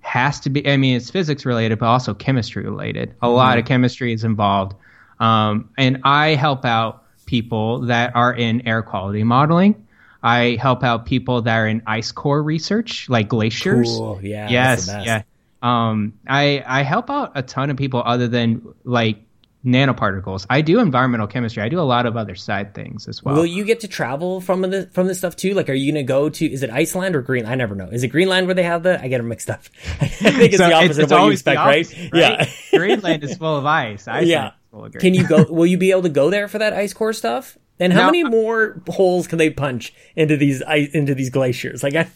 has to be, I mean, it's physics related, but also chemistry related. A mm-hmm. lot of chemistry is involved. Um, and I help out people that are in air quality modeling. I help out people that are in ice core research, like glaciers. Cool. Yeah. Yes. Yeah. Um, I, I help out a ton of people other than like nanoparticles. I do environmental chemistry. I do a lot of other side things as well. Will you get to travel from the, from this stuff too? Like, are you going to go to, is it Iceland or Greenland? I never know. Is it Greenland where they have the, I get them mixed up. I think it's so the opposite it's, it's of what you expect, opposite, right? right? Yeah. Greenland is full of ice. Iceland yeah. is full of Greenland. Can you go, will you be able to go there for that ice core stuff? And how now, many more holes can they punch into these into these glaciers? Like, I,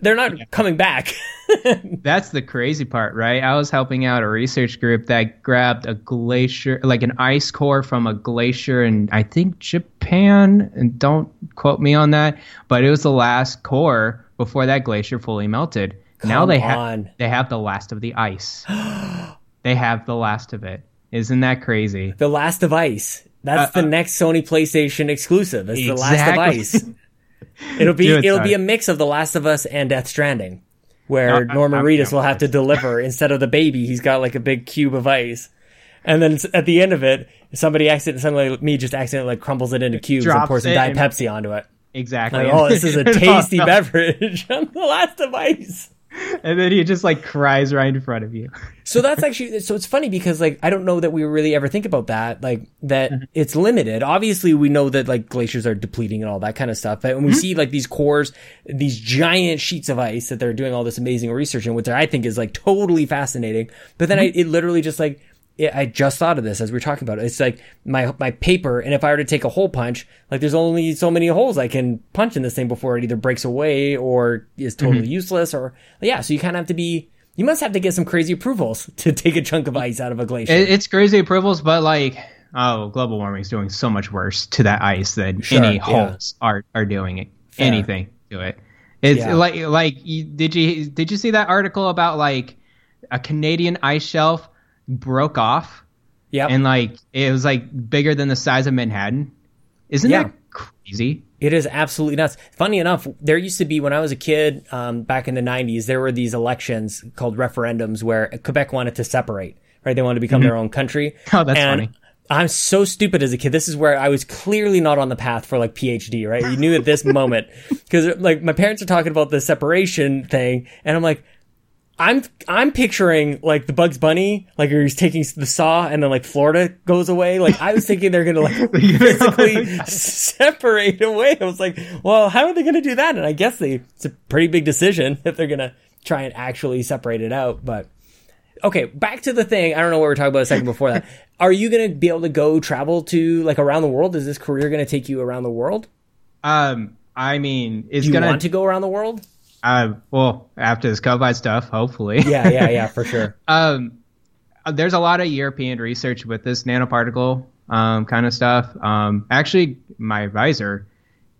they're not yeah. coming back. That's the crazy part, right? I was helping out a research group that grabbed a glacier, like an ice core from a glacier in, I think, Japan. And don't quote me on that. But it was the last core before that glacier fully melted. Come now they on. have they have the last of the ice. They have the last of it. Isn't that crazy? The last of ice. That's uh, the next Sony PlayStation exclusive. It's exactly. The Last of Us. It'll be it, it'll sorry. be a mix of The Last of Us and Death Stranding, where no, Norman I'm, Reedus I'm will have to deliver instead of the baby. He's got like a big cube of ice, and then at the end of it, somebody accident, somebody like me just accidentally like crumbles it into cubes and pours some Diet and, Pepsi onto it. Exactly. Like, oh, this is a tasty no, no. beverage. I'm The Last of Us. And then he just like cries right in front of you. So that's actually, so it's funny because like, I don't know that we really ever think about that, like that mm-hmm. it's limited. Obviously we know that like glaciers are depleting and all that kind of stuff. But when we mm-hmm. see like these cores, these giant sheets of ice that they're doing all this amazing research in, which I think is like totally fascinating. But then mm-hmm. I, it literally just like, it, I just thought of this as we were talking about it. It's like my, my paper. And if I were to take a hole punch, like there's only so many holes I can punch in this thing before it either breaks away or is totally mm-hmm. useless or yeah. So you kind of have to be, you must have to get some crazy approvals to take a chunk of ice out of a glacier. It, it's crazy approvals, but like, oh, global warming is doing so much worse to that ice than sure, any yeah. holes are, are doing it, Fair. anything to it. It's yeah. like like did you did you see that article about like a Canadian ice shelf broke off? Yeah, and like it was like bigger than the size of Manhattan. Isn't yeah. that crazy? It is absolutely nuts. Funny enough, there used to be, when I was a kid, um, back in the nineties, there were these elections called referendums where Quebec wanted to separate, right? They wanted to become mm-hmm. their own country. Oh, that's and funny. I'm so stupid as a kid. This is where I was clearly not on the path for like PhD, right? You knew at this moment, because like my parents are talking about the separation thing, and I'm like, I'm I'm picturing like the Bugs Bunny, like he's taking the saw and then like Florida goes away. Like I was thinking they're gonna like basically separate away. I was like, well, how are they gonna do that? And I guess they it's a pretty big decision if they're gonna try and actually separate it out. But okay, back to the thing. I don't know what we were talking about a second before that. Are you gonna be able to go travel to like around the world? Is this career gonna take you around the world? Um, I mean, it's do you gonna want to go around the world? Uh, well, after this COVID stuff, hopefully. Yeah, yeah, yeah, for sure. um, there's a lot of European research with this nanoparticle um, kind of stuff. Um, actually, my advisor,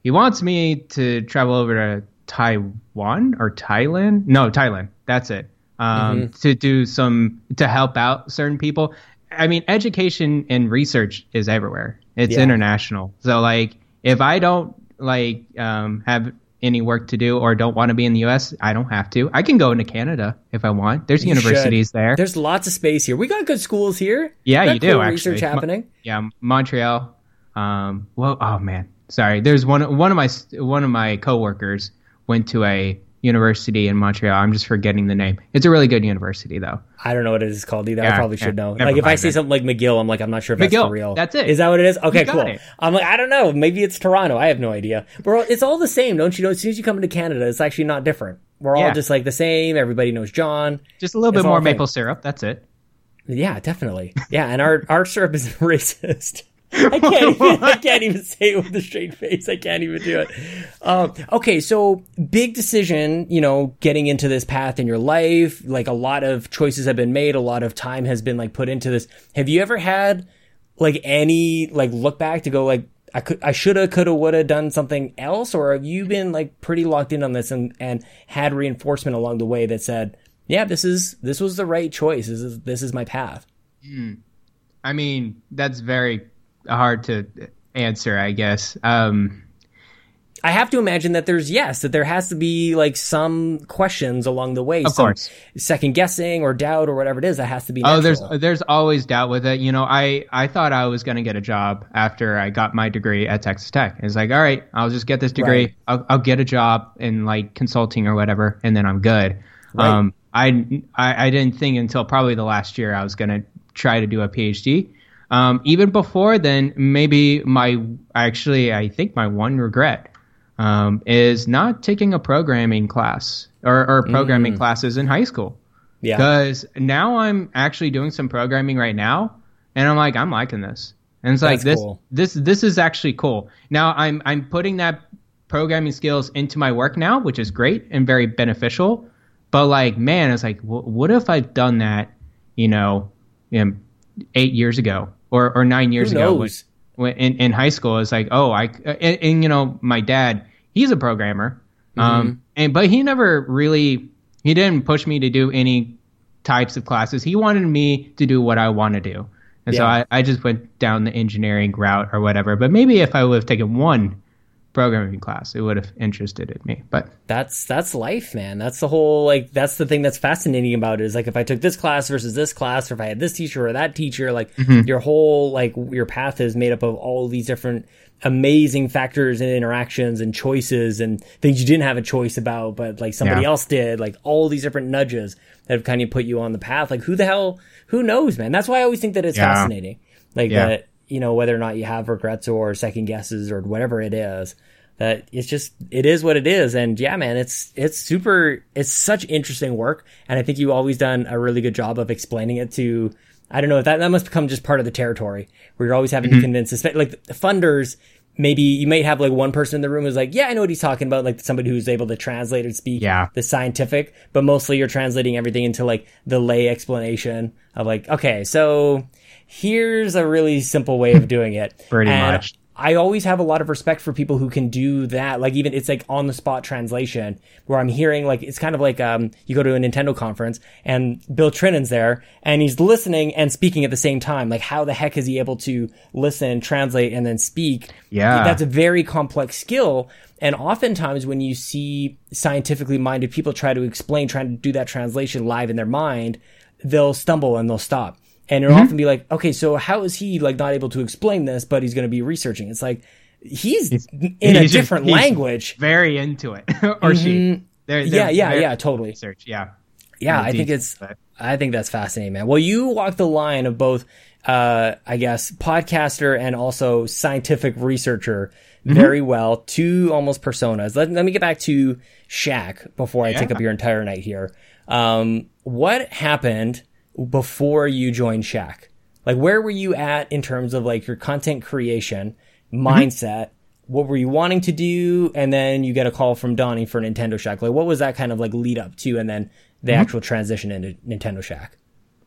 he wants me to travel over to Taiwan or Thailand. No, Thailand. That's it. Um, mm-hmm. To do some, to help out certain people. I mean, education and research is everywhere. It's yeah. international. So, like, if I don't, like, um, have... any work to do or don't want to be in the U S, I don't have to. I can go into Canada if I want. There's you universities should. There. There's lots of space here. We got good schools here. Yeah, you do, cool actually. Research happening. Mo- yeah, Montreal. Um, well, oh man, sorry. There's one. One of my one of my coworkers went to a university in Montreal. I'm just forgetting the name. It's a really good university, though. I don't know what it is called either. Yeah, I probably yeah, should know. Like if I say it. Something like McGill, I'm like, I'm not sure if McGill, that's for real. That's it. Is that what it is? Okay, cool. It. I'm like, I don't know. Maybe it's Toronto. I have no idea. We're all, it's all the same, don't you know? As soon as you come into Canada, it's actually not different. We're all yeah. just like the same. Everybody knows John. Just a little it's bit more maple syrup. That's it. Yeah, definitely. Yeah, and our, our syrup is racist. I can't even, I can't even say it with a straight face. I can't even do it. Um, okay, so big decision, you know, getting into this path in your life. Like a lot of choices have been made. A lot of time has been like put into this. Have you ever had like any like look back to go like, I could, I shoulda, coulda, woulda done something else? Or have you been like pretty locked in on this and, and had reinforcement along the way that said, yeah, this is, this was the right choice. This is, this is my path. Mm. I mean, that's very hard to answer, I guess. Um, I have to imagine that there's, yes, that there has to be like some questions along the way. Of some course. Second guessing or doubt or whatever it is that has to be natural. Oh, there's there's always doubt with it. You know, I, I thought I was going to get a job after I got my degree at Texas Tech. It's like, all right, I'll just get this degree. Right. I'll, I'll get a job in like consulting or whatever, and then I'm good. Right. Um, I, I, I didn't think until probably the last year I was going to try to do a PhD. Um, even before then, maybe my, actually, I think my one regret um, is not taking a programming class or, or programming mm. classes in high school. Yeah. Because now I'm actually doing some programming right now, and I'm like, I'm liking this. And it's That's like, this, cool. this, this is actually cool. Now I'm, I'm putting that programming skills into my work now, which is great and very beneficial. But like, man, it's like, w- what if I've done that, you know, you know eight years ago? Or or nine years ago when, when in, in high school, it's like, oh, I, and, and you know, my dad, he's a programmer. Mm-hmm. Um, and, but he never really, he didn't push me to do any types of classes. He wanted me to do what I want to do. And yeah. so I, I just went down the engineering route or whatever. But maybe if I would have taken one programming class, it would have interested in me. But that's that's life, man. That's the whole, like, that's the thing that's fascinating about it, is like, if I took this class versus this class, or if I had this teacher or that teacher, like mm-hmm. your whole, like, your path is made up of all these different amazing factors and interactions and choices and things you didn't have a choice about, but like somebody yeah. else did, like all these different nudges that have kind of put you on the path. Like, who the hell, who knows, man? That's why I always think that it's yeah. fascinating, like yeah. that, you know, whether or not you have regrets or second guesses or whatever it is, that it's just, it is what it is. And yeah, man, it's, it's super, it's such interesting work. And I think you've always done a really good job of explaining it to, I don't know, that, that must become just part of the territory where you're always having mm-hmm. to convince, like the funders, maybe you may have like one person in the room who's like, yeah, I know what he's talking about. Like somebody who's able to translate and speak yeah. the scientific, but mostly you're translating everything into like the lay explanation of like, okay, so here's a really simple way of doing it. Pretty and much. I always have a lot of respect for people who can do that. Like, even it's like on the spot translation where I'm hearing, like, it's kind of like, um, you go to a Nintendo conference and Bill Trinnan's there and he's listening and speaking at the same time. Like, how the heck is he able to listen, translate, and then speak? Yeah. That's a very complex skill. And oftentimes when you see scientifically minded people try to explain, trying to do that translation live in their mind, they'll stumble and they'll stop. And it'll mm-hmm. often be like, okay, so how is he like not able to explain this, but he's going to be researching? It's like, he's, he's in he's a different just, language. Very into it. Or mm-hmm. she. They're, they're, yeah, yeah, yeah, totally. Research. Yeah. Yeah, I think it's, but. I think that's fascinating, man. Well, you walk the line of both, uh, I guess, podcaster and also scientific researcher mm-hmm. very well. Two almost personas. Let, let me get back to Shaq before yeah. I take up your entire night here. Um, what happened before you joined Shack? Like, where were you at in terms of like your content creation mindset? Mm-hmm. What were you wanting to do? And then you get a call from Donnie for Nintendo Shack. Like, what was that kind of like lead up to? And then the mm-hmm. actual transition into Nintendo Shack.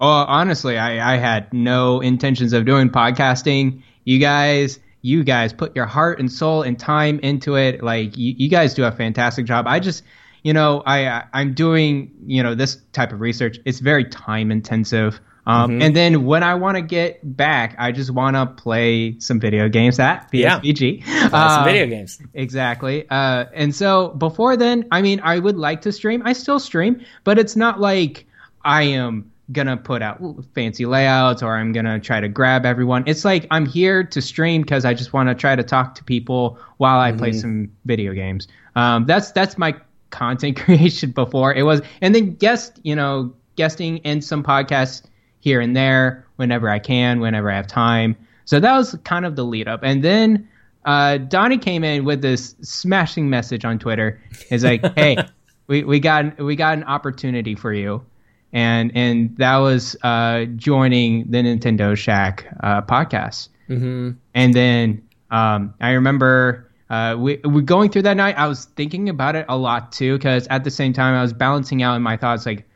Oh, uh, honestly, I, I had no intentions of doing podcasting. You guys, you guys put your heart and soul and time into it. Like, you, you guys do a fantastic job. I just, You know, I, I'm doing, you know, this type of research. It's very time intensive. Um, mm-hmm. And then when I want to get back, I just want to play some video games at P S V G. Yeah. Uh, some video games. Exactly. Uh, and so before then, I mean, I would like to stream. I still stream, but it's not like I am going to put out fancy layouts or I'm going to try to grab everyone. It's like I'm here to stream because I just want to try to talk to people while I mm-hmm. play some video games. Um, that's that's my content creation before it was, and then guest, you know, guesting in some podcasts here and there whenever I can, whenever I have time. So that was kind of the lead up. And then uh, Donnie came in with this smashing message on Twitter. He's like, "Hey, we, we got we got an opportunity for you," and and that was uh, joining the Nintendo Shack uh, podcast. Mm-hmm. And then um, I remember. Uh, we we going through that night, I was thinking about it a lot too, because at the same time I was balancing out in my thoughts like,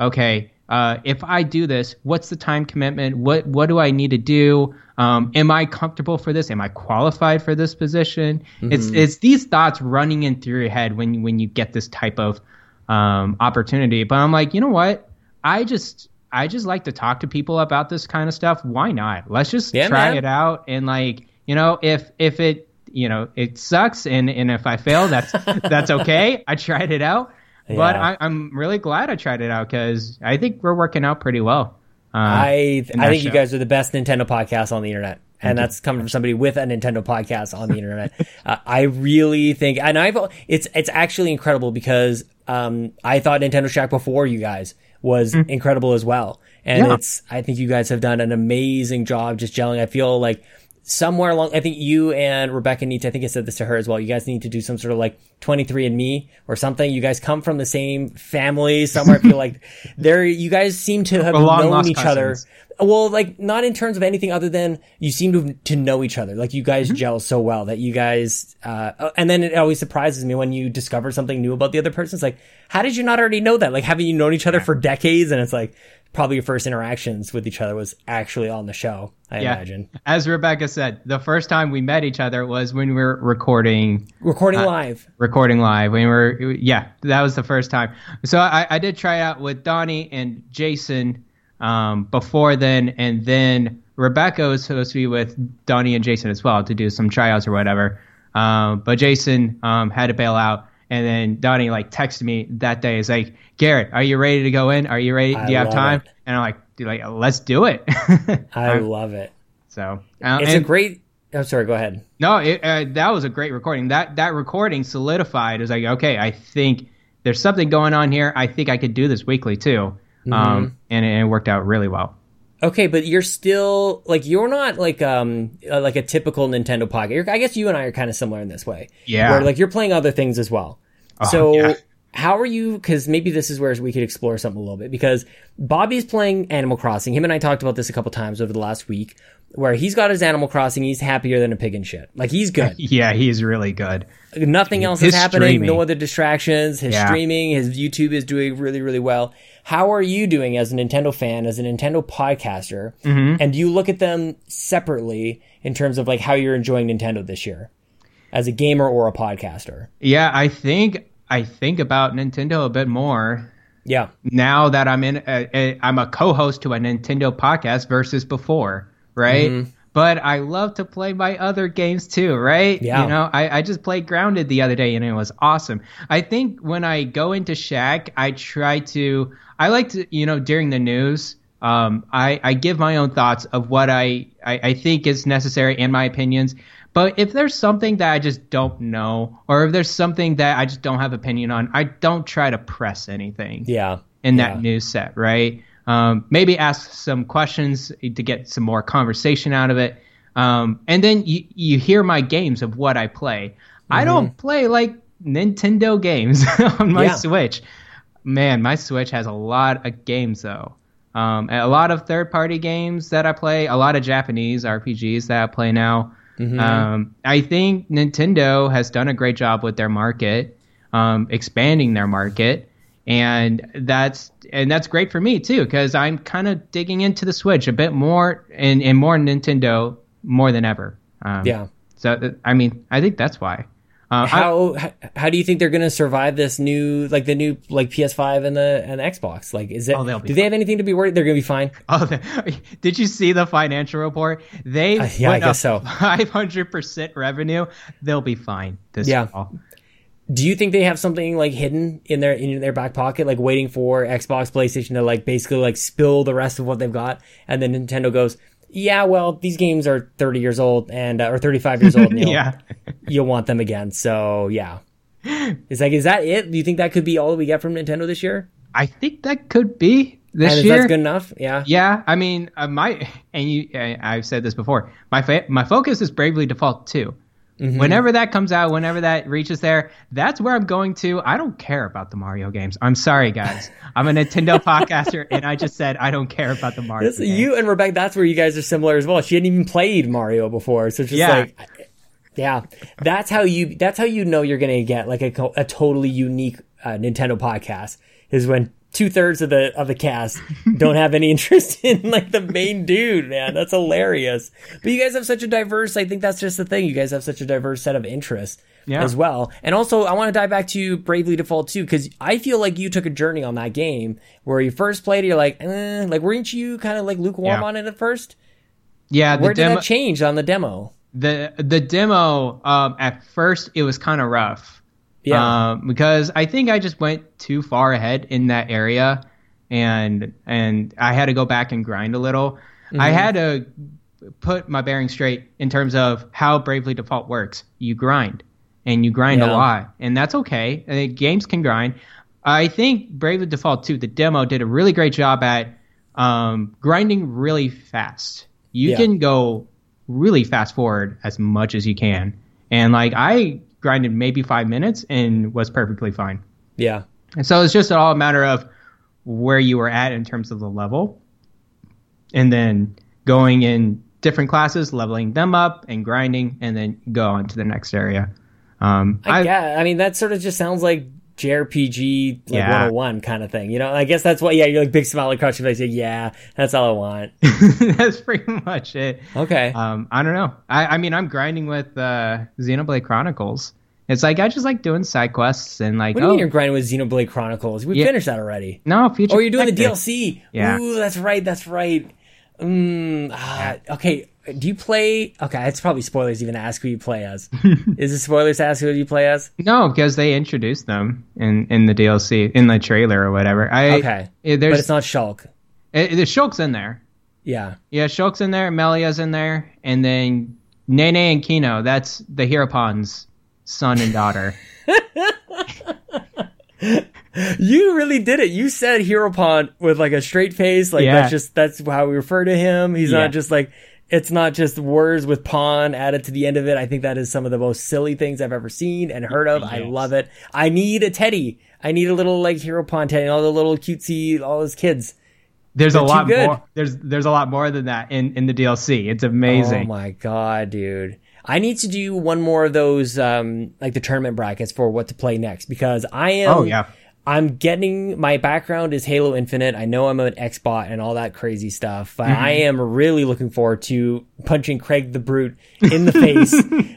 okay, uh, if I do this, what's the time commitment? What what do I need to do? Um, am I comfortable for this? Am I qualified for this position? Mm-hmm. It's it's these thoughts running in through your head when when you get this type of um, opportunity. But I'm like, you know what? I just I just like to talk to people about this kind of stuff. Why not? Let's just yeah, try man. it out and like, you know, if if it. You know, it sucks, and, and if I fail, that's that's okay. I tried it out, yeah. but I, I'm really glad I tried it out because I think we're working out pretty well. Uh, I I think show. you guys are the best Nintendo podcast on the internet, and mm-hmm. that's coming from somebody with a Nintendo podcast on the internet. uh, I really think, and I've it's it's actually incredible because um I thought Nintendo Shack before you guys was mm-hmm. incredible as well, and yeah. it's I think you guys have done an amazing job just gelling. I feel like. Somewhere along, I think you and Rebecca need to, I think I said this to her as well, you guys need to do some sort of like twenty-three and me or something. You guys come from the same family somewhere. I feel like there, you guys seem to have known each other. Well, like not in terms of anything other than you seem to to know each other. Like you guys mm-hmm. gel so well that you guys, uh, and then it always surprises me when you discover something new about the other person. It's like, how did you not already know that? Like, haven't you known each other yeah. for decades? And it's like, probably your first interactions with each other was actually on the show, I yeah. imagine. As Rebecca said, the first time we met each other was when we were recording. Recording uh, live. Recording live. We were, yeah, that was the first time. So I, I did try out with Donnie and Jason um, before then. And then Rebecca was supposed to be with Donnie and Jason as well to do some tryouts or whatever. Um, but Jason um, had to bail out. And then Donnie like texted me that day. It's like, Garrett, are you ready to go in? Are you ready? Do you I have time? It. And I'm like, dude, like, let's do it. I love it. So uh, it's and, a great. I'm oh, sorry. Go ahead. No, it, uh, that was a great recording. That that recording solidified. It was like, okay, I think there's something going on here. I think I could do this weekly too. Mm-hmm. Um, and, and it worked out really well. Okay, but you're still like you're not like um like a typical Nintendo podcast. You're, I guess you and I are kind of similar in this way. Yeah, where like you're playing other things as well. Oh, so yeah. how are you? Because maybe this is where we could explore something a little bit. Because Bobby's playing Animal Crossing. Him and I talked about this a couple times over the last week. where he's got his Animal Crossing, he's happier than a pig in shit. Like, he's good. Yeah, he's really good. Nothing else his is happening. Streaming. No other distractions. His yeah. streaming, his YouTube is doing really, really well. How are you doing as a Nintendo fan, as a Nintendo podcaster? Mm-hmm. And do you look at them separately in terms of, like, how you're enjoying Nintendo this year as a gamer or a podcaster? Yeah, I think I think about Nintendo a bit more. Yeah. Now that I'm in, a, a, I'm a co-host to a Nintendo podcast versus before. Right. Mm-hmm. But I love to play my other games too. Right. Yeah. You know, I, I just played Grounded the other day and it was awesome. I think when I go into Shack, I try to, I like to, you know, during the news, um, I, I give my own thoughts of what I, I, I think is necessary and my opinions. But if there's something that I just don't know, or if there's something that I just don't have opinion on, I don't try to press anything. Yeah. In that yeah. news set. Right. Um, maybe ask some questions to get some more conversation out of it. Um, and then you, you hear my games of what I play. Mm-hmm. I don't play like Nintendo games on my yeah. Switch. Man, my Switch has a lot of games, though. Um, a lot of third-party games that I play, a lot of Japanese R P Gs that I play now. Mm-hmm. Um, I think Nintendo has done a great job with their market, um, expanding their market. And that's and that's great for me, too, because I'm kind of digging into the Switch a bit more and, and more Nintendo more than ever. Um, yeah. So, I mean, I think that's why. Uh, how I, how do you think they're going to survive this new, like the new, like P S five and the and the Xbox? Like, is it, oh, do fine. They have anything to be worried? They're going to be fine. Oh, did you see the financial report? They uh, yeah, went I guess up so. five hundred percent revenue. They'll be fine this yeah. fall. Do you think they have something like hidden in their in their back pocket, like waiting for Xbox, PlayStation to like basically like spill the rest of what they've got, and then Nintendo goes, "Yeah, well, these games are thirty years old and uh, or thirty-five years old, and you'll, yeah, you'll want them again." So yeah, it's like, is that it? Do you think that could be all that we get from Nintendo this year? I think that could be this and year. If that's good enough. Yeah, yeah. I mean, uh, my and you, I, I've said this before. My fa- my focus is Bravely Default two. Mm-hmm. Whenever that comes out, whenever that reaches there, that's where I'm going to. I don't care about the Mario games. I'm sorry, guys. I'm a Nintendo podcaster, and I just said I don't care about the Mario this, games. You and Rebecca, that's where you guys are similar as well. She hadn't even played Mario before, so it's just yeah. like, yeah, that's how you. That's how you know you're going to get like a a totally unique uh, Nintendo podcast is when two thirds of the of the cast don't have any interest in like the main dude, man. That's hilarious. But you guys have such a diverse, I think that's just the thing. You guys have such a diverse set of interests yeah. as well. And also I want to dive back to Bravely Default two, because I feel like you took a journey on that game where you first played it, you're like, eh, like weren't you kind of like lukewarm yeah. on it at first? Yeah. Where did dem- that change on the demo? The the demo, um, at first it was kind of rough. Yeah, um, because I think I just went too far ahead in that area, and and I had to go back and grind a little. Mm-hmm. I had to put my bearings straight in terms of how Bravely Default works. You grind, and you grind yeah. a lot, and that's okay. I mean, games can grind. I think Bravely Default two, the demo, did a really great job at um, grinding really fast. You yeah. can go really fast forward as much as you can, and like I. grinded maybe five minutes and was perfectly fine. Yeah. And so it's just all a matter of where you were at in terms of the level, and then going in different classes, leveling them up and grinding, and then go on to the next area. Um, I, I, yeah, I mean, that sort of just sounds like J R P G like yeah. one oh one kind of thing. You know, I guess that's what, yeah, you're like big smiley crouching face. Yeah, that's all I want. That's pretty much it. Okay. Um, I don't know. I, I mean, I'm grinding with uh, Xenoblade Chronicles. It's like, I just like doing side quests and like, What do you oh, mean you're grinding with Xenoblade Chronicles? We yeah. finished that already. No, future. Oh, you're doing the D L C. Yeah. Ooh, that's right. That's right. Mm, ah, yeah. Okay. Do you play... Okay, it's probably spoilers even to ask who you play as. Is it spoilers to ask who you play as? No, because they introduced them in, in the D L C, in the trailer or whatever. I, okay, it, but it's not Shulk. It, it, Shulk's in there. Yeah. Yeah, Shulk's in there, Melia's in there, and then Nene and Kino. That's the Heropon's son and daughter. You really did it. You said Heropon with like a straight face. Like yeah. that's just that's how we refer to him. He's yeah. not just like... It's not just words with pawn added to the end of it. I think that is some of the most silly things I've ever seen and heard of. Yes. I love it. I need a teddy. I need a little like Hero Pawn teddy and all the little cutesy, all his kids. There's They're a lot more. There's there's a lot more than that in, in the D L C. It's amazing. Oh my god, dude! I need to do one more of those, um, like the tournament brackets for what to play next, because I am. Oh yeah. I'm getting, my background is Halo Infinite. I know I'm an Xbox and all that crazy stuff, but mm-hmm. I am really looking forward to punching Craig the Brute in the face.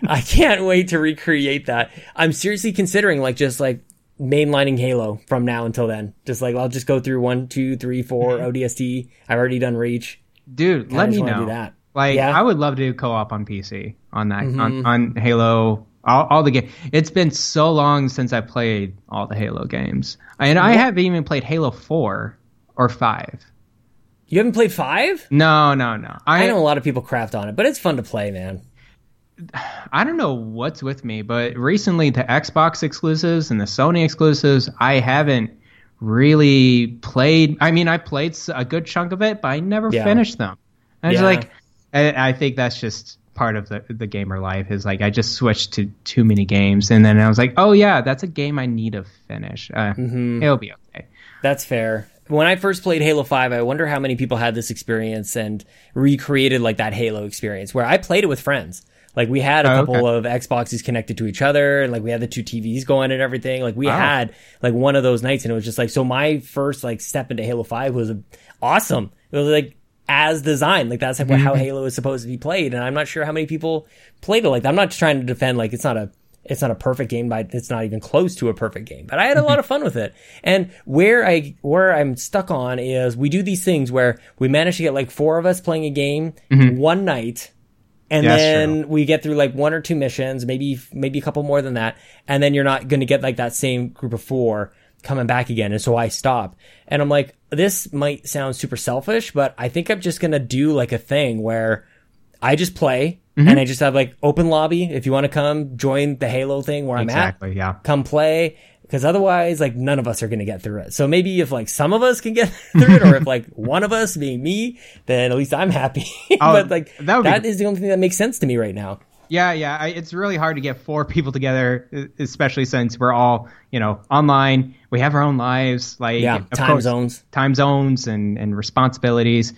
I can't wait to recreate that. I'm seriously considering like just like mainlining Halo from now until then. Just like, I'll just go through one, two, three, four, O D S T. I've already done Reach. Dude, Kinda let me know. Do that. Like, yeah? I would love to do co-op on P C on that, mm-hmm. on, on Halo. All, all the games. It's been so long since I played all the Halo games. And I haven't even played Halo four or five. You haven't played five? No, no, no. I, I know a lot of people craft on it, but it's fun to play, man. I don't know what's with me, but recently the Xbox exclusives and the Sony exclusives, I haven't really played. I mean, I played a good chunk of it, but I never yeah. finished them. And yeah. it's like, I, I think that's just... part of the, the gamer life is like I just switched to too many games, and then I was like, oh yeah, that's a game I need to finish. Uh, mm-hmm. It'll be okay. That's fair. When I first played Halo five, I wonder how many people had this experience and recreated like that Halo experience where I played it with friends. Like we had a oh, couple okay. of Xboxes connected to each other, and like we had the two T Vs going and everything. Like we oh. had like one of those nights, and it was just like, so my first like step into Halo five was awesome. It was like as designed, like that's mm-hmm. how Halo is supposed to be played, and I'm not sure how many people played it like that. I'm not trying to defend like it's not a it's not a perfect game, but it's not even close to a perfect game, but I had a lot of fun with it. And where I where I'm stuck on is we do these things where we manage to get like four of us playing a game mm-hmm. one night, and yeah, then we get through like one or two missions, maybe maybe a couple more than that, and then you're not going to get like that same group of four coming back again. And so I stop, and I'm like, this might sound super selfish, but I think I'm just going to do like a thing where I just play mm-hmm. and I just have like open lobby. If you want to come join the Halo thing where exactly, I'm at, yeah. come play. Because otherwise, like none of us are going to get through it. So maybe if like some of us can get through it, or if like one of us being me, then at least I'm happy. Oh, but like that, would that be... is the only thing that makes sense to me right now. Yeah, yeah. I, it's really hard to get four people together, especially since we're all, you know, online. We have our own lives, like yeah, of time course, zones, time zones, and, and responsibilities,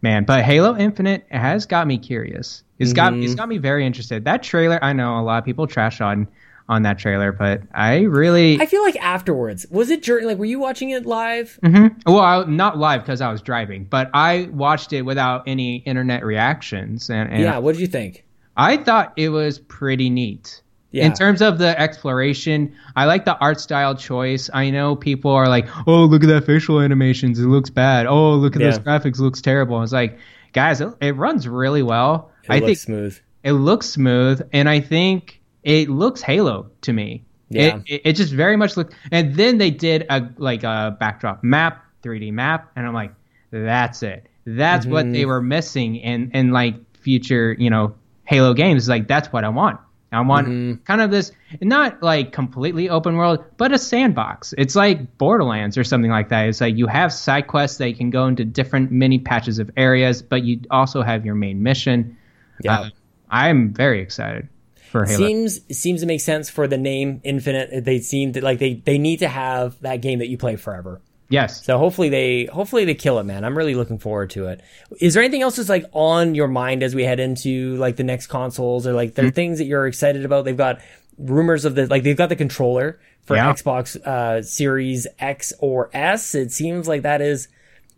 man. But Halo Infinite has got me curious. It's mm-hmm. got it's got me very interested. That trailer, I know a lot of people trash on on that trailer, but I really, I feel like afterwards, was it during, like, were you watching it live? Mm-hmm. Well, I, not live because I was driving, but I watched it without any internet reactions. And, and yeah, what did you think? I thought it was pretty neat. Yeah. In terms of the exploration, I like the art style choice. I know people are like, oh, look at that facial animations. It looks bad. Oh, look at yeah. those graphics. It looks terrible. I was like, guys, it, it runs really well. It I looks think smooth. It looks smooth. And I think it looks Halo to me. Yeah. It, it, it just very much looked. And then they did a like a backdrop map, three D map. And I'm like, that's it. That's mm-hmm. what they were missing in, in like future, you know, Halo games. Like, that's what I want. I want mm-hmm. kind of this, not like completely open world, but a sandbox. It's like Borderlands or something like that. It's like you have side quests that you can go into different mini patches of areas, but you also have your main mission. Yeah, uh, I'm very excited for Halo. Seems seems to make sense for the name Infinite. They seem to, like they they need to have that game that you play forever. Yes. So hopefully they hopefully they kill it, man. I'm really looking forward to it. Is there anything else that's like on your mind as we head into like the next consoles, or like there are mm-hmm. things that you're excited about? They've got rumors of the, like they've got the controller for yeah. Xbox uh, Series X or S. It seems like that is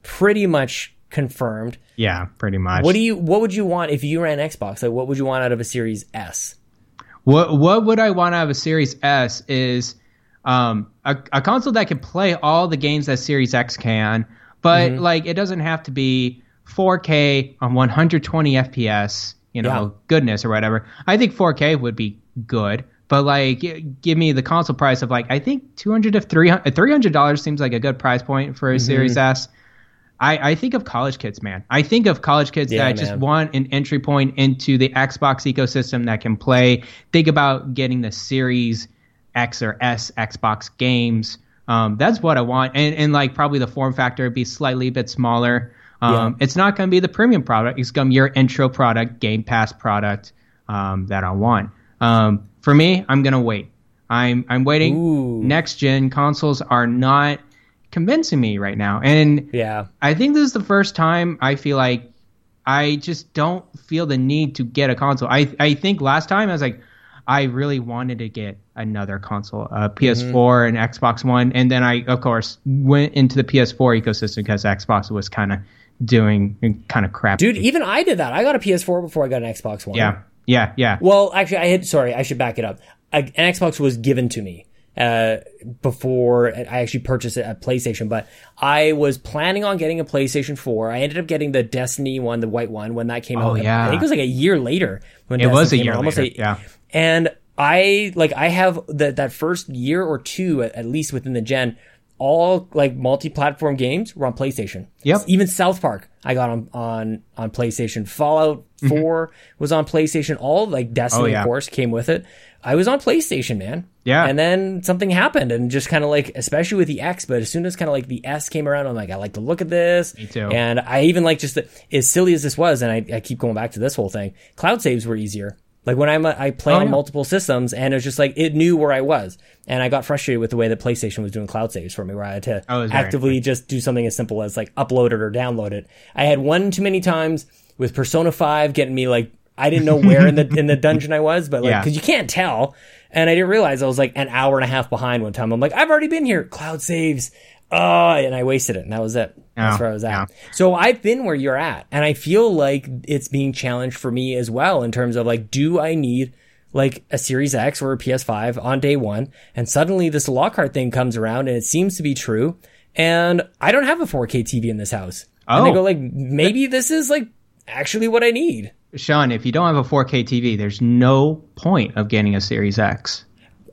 pretty much confirmed. Yeah, pretty much. What do you what would you want if you ran Xbox? Like, what would you want out of a Series S? What what would I want out of a Series S is Um, a, a console that can play all the games that Series X can, but mm-hmm. like it doesn't have to be four K on one hundred twenty F P S, you know, yeah. goodness or whatever. I think four K would be good, but like give me the console price of like, I think two hundred to three hundred dollars three hundred dollars seems like a good price point for a mm-hmm. Series S. I, I think of college kids, man. I think of college kids yeah, that man. just want an entry point into the Xbox ecosystem that can play. Think about getting the Series X or S Xbox games. Um, that's what I want. And, and like probably the form factor would be slightly a bit smaller. Um, yeah. It's not going to be the premium product. It's going to be your intro product, Game Pass product um, that I want. Um, for me, I'm going to wait. I'm I'm waiting. Ooh. Next gen consoles are not convincing me right now. And yeah, I think this is the first time I feel like I just don't feel the need to get a console. I I think last time I was like, I really wanted to get another console, a P S four mm-hmm. and Xbox One. And then I, of course, went into the P S four ecosystem because Xbox was kind of doing kind of crap. Dude, even I did that. I got a P S four before I got an Xbox One. Yeah, yeah, yeah. Well, actually, I had, sorry, I should back it up. I, an Xbox was given to me uh, before I actually purchased it at PlayStation, but I was planning on getting a PlayStation four. I ended up getting the Destiny one, the white one, when that came oh, out. Yeah. I think it was like a year later. When it Destiny was a year out, later, a, yeah. And I, like, I have the, that first year or two, at, at least within the gen, all, like, multi-platform games were on PlayStation. Yep. Even South Park I got on, on, on PlayStation. Fallout four mm-hmm. was on PlayStation. All, like, Destiny, oh, yeah. of course, came with it. I was on PlayStation, man. Yeah. And then something happened, and just kind of, like, especially with the X, but as soon as kind of, like, the S came around, I'm like, I like the look of this. Me too. And I even, like, just, the, as silly as this was, and I, I keep going back to this whole thing, cloud saves were easier. Like, when I'm, I play oh, on yeah. multiple systems, and it was just like, it knew where I was. And I got frustrated with the way that PlayStation was doing cloud saves for me, where I had to oh, actively just do something as simple as, like, upload it or download it. I had one too many times with Persona five getting me, like, I didn't know where in the in the dungeon I was, but, like, because yeah. you can't tell. And I didn't realize I was, like, an hour and a half behind one time. I'm like, I've already been here. Cloud saves. Oh, and I wasted it, and that was it. That's oh, where I was at. Yeah. So I've been where you're at, and I feel like it's being challenged for me as well in terms of, like, do I need, like, a Series X or a P S five on day one? And suddenly this Lockhart thing comes around, and it seems to be true. And I don't have a four K T V in this house. Oh. And I go, like, maybe this is, like, actually what I need. Sean, if you don't have a four K T V, there's no point of getting a Series X.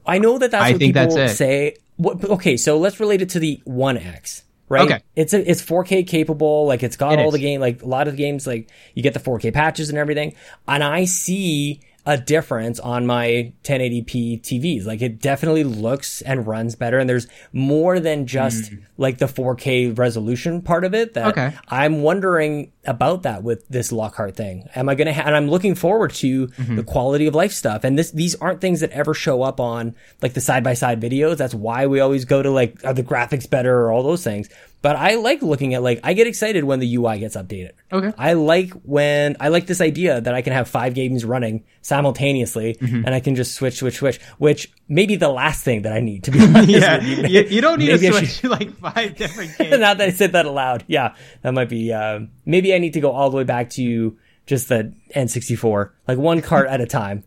I know that that's I what think people that's it. say. What, okay, so let's relate it to the One X, right? Okay. It's a, it's four K capable, like, it's got it all is. the game, like, a lot of games, like, you get the four K patches and everything, and I see a difference on my ten eighty p T Vs. Like, it definitely looks and runs better, and there's more than just, mm. like, the four K resolution part of it that okay. I'm wondering about that with this Lockhart thing. Am I going to ha- and I'm looking forward to mm-hmm. the quality of life stuff. And this, these aren't things that ever show up on, like, the side-by-side videos. That's why we always go to, like, are the graphics better or all those things. But I like looking at, like, I get excited when the U I gets updated. Okay. I like when, I like this idea that I can have five games running simultaneously mm-hmm. and I can just switch, switch, switch, which may be the last thing that I need, to be honest yeah. with you. You, you don't need maybe to switch to, like, five different games. Now that I said that aloud. Yeah. That might be, uh, maybe I need to go all the way back to just the N sixty-four, like, one cart at a time,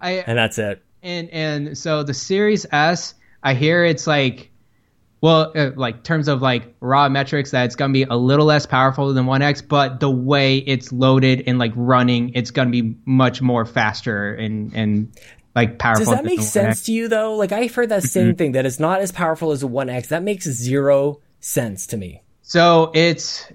I, and that's it. And and so the Series S, I hear it's like, well, uh, like, terms of, like, raw metrics, that it's gonna be a little less powerful than One X, but the way it's loaded and, like, running, it's gonna be much more faster and and. Like, powerful. Does that make sense to you, though? Like, I've heard that same thing, that it's not as powerful as a One X. That makes zero sense to me. So it's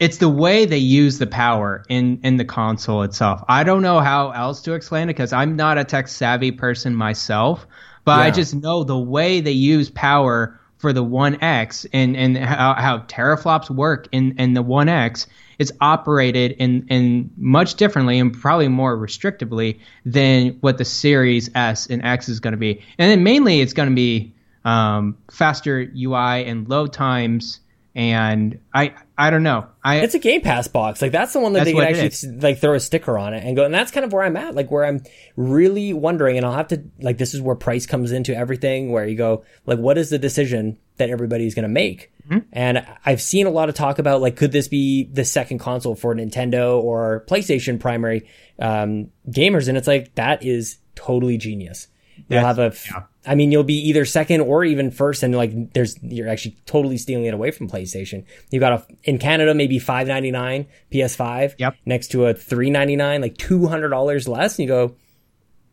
it's the way they use the power in, in the console itself. I don't know how else to explain it, because I'm not a tech-savvy person myself, but yeah. I just know the way they use power for the One X and, and how, how teraflops work in, in the One X. It's operated in, in much differently and probably more restrictively than what the Series S and X is going to be. And then mainly it's going to be um, faster U I and load times. And I I don't know. I It's a Game Pass box. Like, that's the one that they can actually, like, throw a sticker on it and go. And that's kind of where I'm at, like, where I'm really wondering. And I'll have to, like, this is where price comes into everything, where you go, like, what is the decision that everybody's going to make? Mm-hmm. And I've seen a lot of talk about, like, could this be the second console for Nintendo or PlayStation primary um, gamers? And it's like, that is totally genius. You'll have a, f- yeah. I mean, you'll be either second or even first, and, like, there's, you're actually totally stealing it away from PlayStation. You got a, in Canada, maybe five ninety-nine P S five yep. next to a three ninety-nine, like two hundred dollars less. And you go,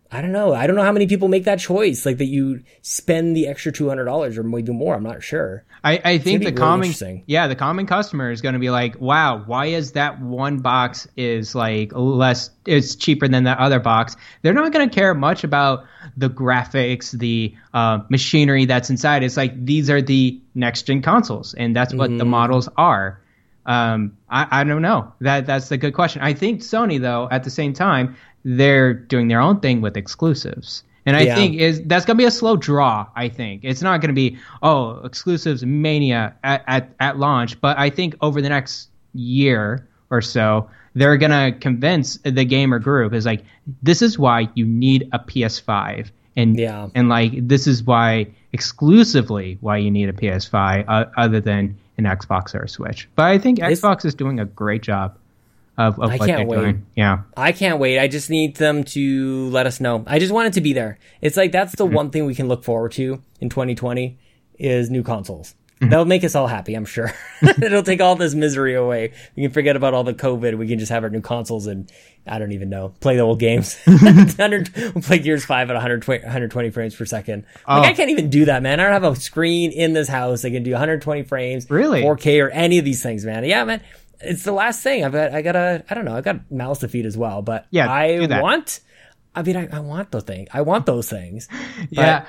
I don't know. I don't know how many people make that choice, like, that you spend the extra two hundred dollars or maybe more. I'm not sure. I, I think the really common, yeah, the common customer is going to be like, wow, why is that one box is, like, less, it's cheaper than that other box? They're not going to care much about the graphics, the uh, machinery that's inside. It's like, these are the next gen consoles, and that's what mm-hmm. the models are. Um, I, I don't know. That that's a good question. I think Sony, though, at the same time, they're doing their own thing with exclusives. And I yeah. think is that's going to be a slow draw, I think. It's not going to be, oh, exclusives mania at, at, at launch. But I think over the next year or so, they're going to convince the gamer group is like, this is why you need a P S five. And yeah. and like this is why exclusively why you need a P S five uh, other than an Xbox or a Switch. But I think it's, Xbox is doing a great job. Of, of I what can't wait. Doing. Yeah, I can't wait. I just need them to let us know. I just want it to be there. It's like that's the mm-hmm. one thing we can look forward to in twenty twenty is new consoles. Mm-hmm. That'll make us all happy, I'm sure. It'll take all this misery away. We can forget about all the COVID. We can just have our new consoles and I don't even know, play the old games. We'll play Gears Five at one hundred twenty, one hundred twenty frames per second. Oh. Like I can't even do that, man. I don't have a screen in this house. I can do one hundred twenty frames, really, four K or any of these things, man. Yeah, man. It's the last thing. I've got, I got a, I don't know, I got mouths to feed as well, but yeah, I want, I mean, I, I want the thing. I want those things. Yeah.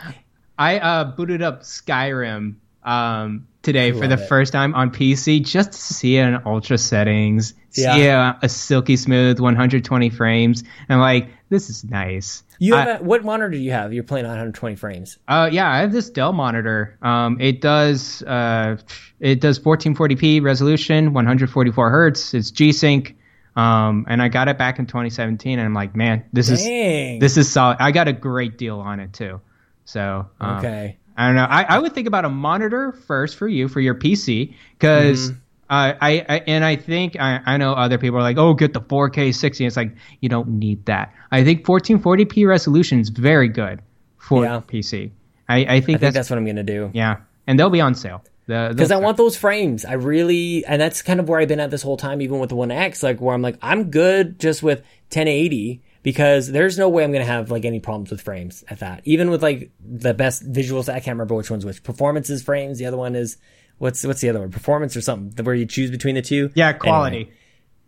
I, uh, booted up Skyrim, um, today for the it. first time on P C, just to see it in ultra settings, yeah. see a, a silky smooth one hundred twenty frames. And like, this is nice. You have I, a, what monitor do you have? You're playing on one hundred twenty frames. Uh, yeah, I have this Dell monitor. Um, it does uh, it does fourteen forty p resolution, one hundred forty-four hertz. It's G-Sync, um, and I got it back in twenty seventeen. And I'm like, man, this Dang. is this is solid. I got a great deal on it too. So um, okay, I don't know. I, I would think about a monitor first for you for your P C because. Mm. Uh, I, I and I think I, I know other people are like, oh, get the four K sixty. It's like you don't need that. I think fourteen forty p resolution is very good for yeah. P C. I, I think I think that's, that's what I'm gonna do. Yeah, and they'll be on sale. Because I want those frames. I really, and that's kind of where I've been at this whole time, even with the One X, like where I'm like, I'm good just with ten eighty because there's no way I'm gonna have like any problems with frames at that. Even with like the best visuals, I can't remember which one's which. Performance is frames. The other one is. What's what's the other one? Performance or something where you choose between the two? Yeah, quality. Anyway.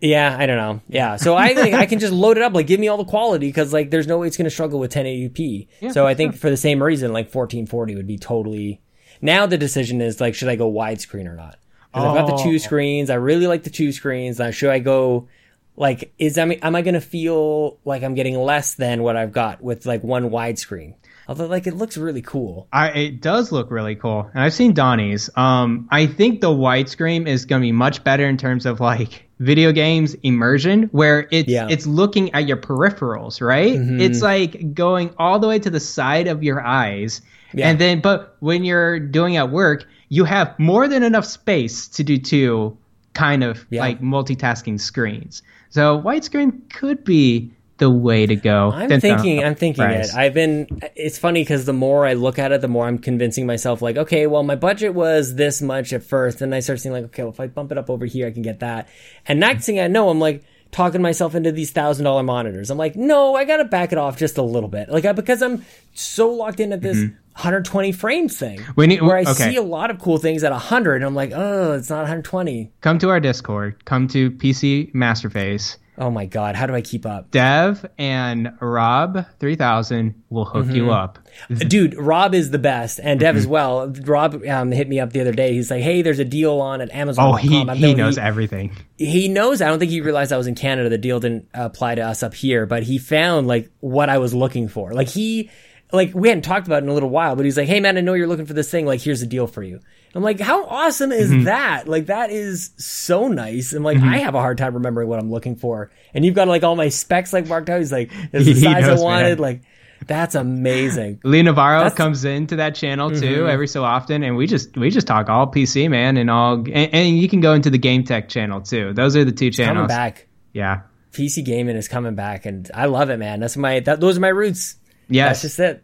Yeah, I don't know. Yeah, so I think I can just load it up. Like, give me all the quality because like there's no way it's going to struggle with ten eighty p. Yeah, so I think sure. for the same reason, like fourteen forty would be totally. Now the decision is like, should I go widescreen or not? Because oh. I've got the two screens. I really like the two screens. Now, should I go? Like, is I mean, am I going to feel like I'm getting less than what I've got with like one widescreen? Although, like, it looks really cool. I, it does look really cool. And I've seen Donnie's. Um, I think the widescreen is going to be much better in terms of, like, video games immersion, where it's, yeah. it's looking at your peripherals, right? Mm-hmm. It's, like, going all the way to the side of your eyes. Yeah. And then, but when you're doing at work, you have more than enough space to do two kind of, yeah. like, multitasking screens. So widescreen could be... the way to go. I'm thinking, I'm thinking price. it. I've been, it's funny because the more I look at it, the more I'm convincing myself like, okay, well, my budget was this much at first. And I start seeing like, okay, well, if I bump it up over here, I can get that. And next thing I know, I'm like talking myself into these thousand dollar monitors. I'm like, no, I got to back it off just a little bit. Like I, because I'm so locked into this mm-hmm. one hundred twenty frames thing we need, where I okay. see a lot of cool things at one hundred and I'm like, oh, it's not one hundred twenty. Come to our Discord, come to P C Masterface. Oh my God, how do I keep up? Dev and Rob three thousand will hook mm-hmm. you up. Dude, Rob is the best, and Dev mm-hmm. as well. Rob um, hit me up the other day. He's like, hey, there's a deal on at Amazon dot com. Oh, he, he knows he, everything. He knows. I don't think he realized I was in Canada. The deal didn't apply to us up here, but he found like what I was looking for. Like he... Like, we hadn't talked about it in a little while, but he's like, hey, man, I know you're looking for this thing. Like, here's the deal for you. I'm like, how awesome is mm-hmm. that? Like, that is so nice. And, like, mm-hmm. I have a hard time remembering what I'm looking for. And you've got, like, all my specs, like, marked out. He's like, this is the size knows, I wanted. Man. Like, that's amazing. Lee Navarro that's... comes into that channel, too, mm-hmm. every so often. And we just we just talk all P C, man, and all. And, and you can go into the Game Tech channel, too. Those are the two channels. Coming back. Yeah. P C gaming is coming back. And I love it, man. That's my that, those are my roots. Yeah, that's just it.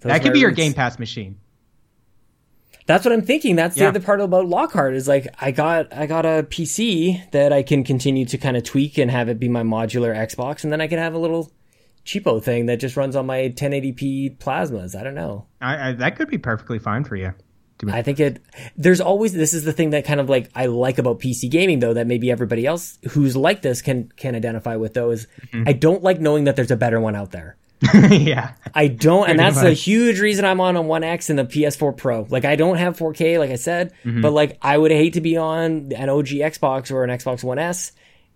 Those that could be roots. Your Game Pass machine. That's what I'm thinking. That's yeah. the other part about Lockhart is like I got I got a P C that I can continue to kind of tweak and have it be my modular Xbox, and then I can have a little cheapo thing that just runs on my ten eighty p plasmas. I don't know. I, I, that could be perfectly fine for you. I think it. There's always this is the thing that kind of like I like about P C gaming though that maybe everybody else who's like this can can identify with though is mm-hmm. I don't like knowing that there's a better one out there. yeah I don't and that's a huge reason I'm on a one X and the P S four Pro. Like I don't have four K like I said mm-hmm. but like I would hate to be on an O G Xbox or an Xbox One S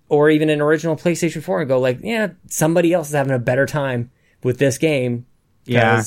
or even an original PlayStation four and go like yeah somebody else is having a better time with this game Yeah.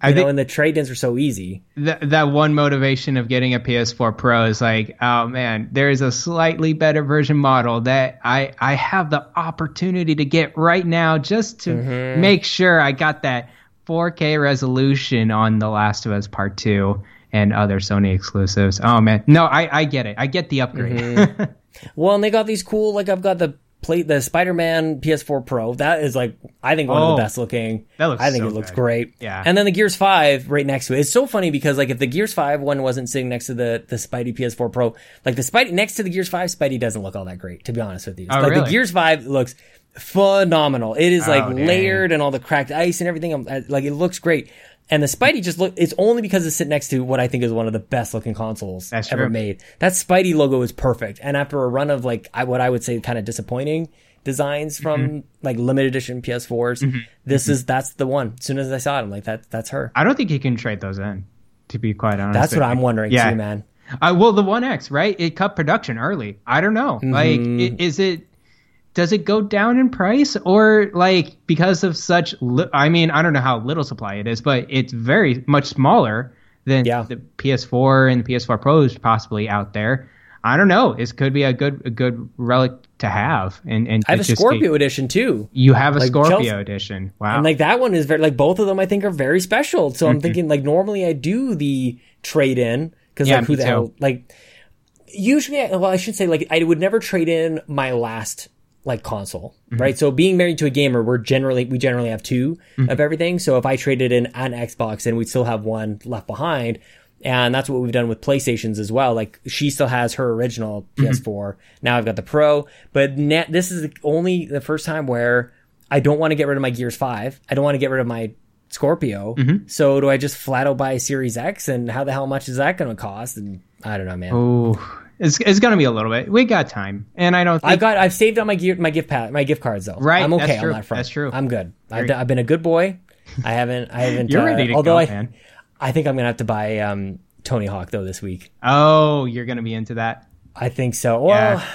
I you know, think, and the trade-ins are so easy. Th- that one motivation of getting a P S four Pro is like, oh, man, there is a slightly better version model that I, I have the opportunity to get right now just to mm-hmm. make sure I got that four K resolution on The Last of Us Part two and other Sony exclusives. Oh, man. No, I, I get it. I get the upgrade. Mm-hmm. Well, and they got these cool, like I've got the play the Spider-Man P S four Pro. That is like, I think one oh, of the best looking. That looks I think so it looks good. Great. Yeah. And then the Gears Five right next to it. It's so funny because like if the Gears Five one wasn't sitting next to the, the Spidey P S four Pro, like the Spidey next to the Gears Five, Spidey doesn't look all that great, to be honest with you. Oh, like really? The Gears Five looks phenomenal. It is like oh, layered and all the cracked ice and everything. Like it looks great. And the Spidey just look, it's only because it's sitting next to what I think is one of the best looking consoles That's ever true. made. That Spidey logo is perfect. And after a run of like, I, what I would say kind of disappointing designs from mm-hmm. like limited edition P S fours, mm-hmm. this mm-hmm. is, that's the one. As soon as I saw it, I'm like, that, that's her. I don't think you can trade those in, to be quite honest. That's what I'm wondering yeah. too, man. Uh, well, the One X, right? It cut production early. I don't know. Mm-hmm. Like, it, is it, does it go down in price or like because of such, li- I mean, I don't know how little supply it is, but it's very much smaller than yeah. the P S four and the P S four Pros possibly out there. I don't know. This could be a good, a good relic to have. And, and I have a Scorpio a, edition too. You have a like Scorpio Chelsea. edition. Wow. And like that one is very, like both of them I think are very special. So I'm mm-hmm. thinking like normally I do the trade in because yeah, like who the hell, like usually, I, well, I should say like I would never trade in my last like console, mm-hmm. right? So being married to a gamer, we're generally, we generally have two mm-hmm. of everything. So if I traded in an Xbox and we'd still have one left behind. And that's what we've done with PlayStations as well. Like she still has her original mm-hmm. P S four. Now I've got the Pro, but ne- this is only the first time where I don't want to get rid of my Gears five. I don't want to get rid of my Scorpio. Mm-hmm. So do I just flat out buy a Series X and how the hell much is that going to cost? And I don't know, man. Oh, It's it's gonna be a little bit. We got time, and I don't. Think... I got. I've saved on my gear, my gift pad, my gift cards though. Right, I'm okay that's true. on that front. That's true. I'm good. I've, I've been a good boy. I haven't. I haven't. You're uh, ready to although go, I, man. I think I'm gonna have to buy um, Tony Hawk though this week. Oh, you're gonna be into that. I think so. Well, yeah.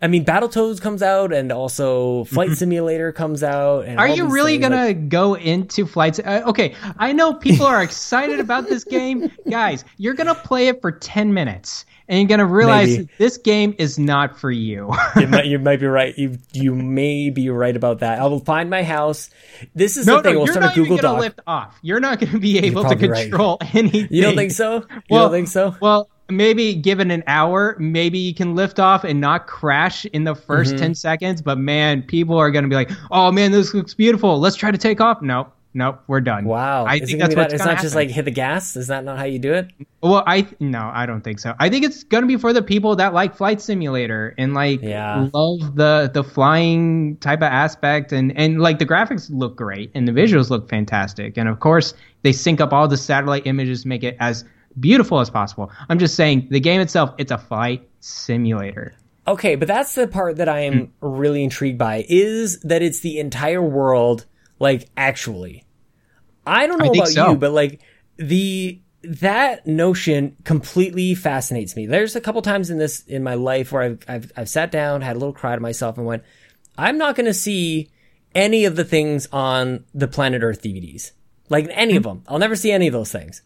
I mean, Battletoads comes out, and also Flight Simulator comes out. And are you really things, gonna like... go into flights? Uh, okay, I know people are excited about this game, guys. You're gonna play it for ten minutes. And you're going to realize Maybe. this game is not for you. you, might, you might be right. You you may be right about that. I will find my house. This is no, the thing. No, we'll start a Google Doc. You're not going to lift off. You're not going to be able to control right. anything. You don't think so? You well, don't think so? Well, maybe given an hour, maybe you can lift off and not crash in the first mm-hmm. ten seconds. But, man, people are going to be like, oh, man, this looks beautiful. Let's try to take off. No. Nope, we're done. Wow. I think that's what's It's not happen. just like hit the gas? Is that not how you do it? Well, I no, I don't think so. I think it's going to be for the people that like Flight Simulator and like yeah. love the, the flying type of aspect. And, and like the graphics look great and the visuals look fantastic. And of course, they sync up all the satellite images to make it as beautiful as possible. I'm just saying the game itself, it's a flight simulator. Okay, but that's the part that I am mm. really intrigued by is that it's the entire world. Like, actually, I don't know I about so. you, but like the, that notion completely fascinates me. There's a couple times in this, in my life where I've, I've, I've sat down, had a little cry to myself and went, I'm not going to see any of the things on the Planet Earth D V Ds, like any mm-hmm. of them. I'll never see any of those things.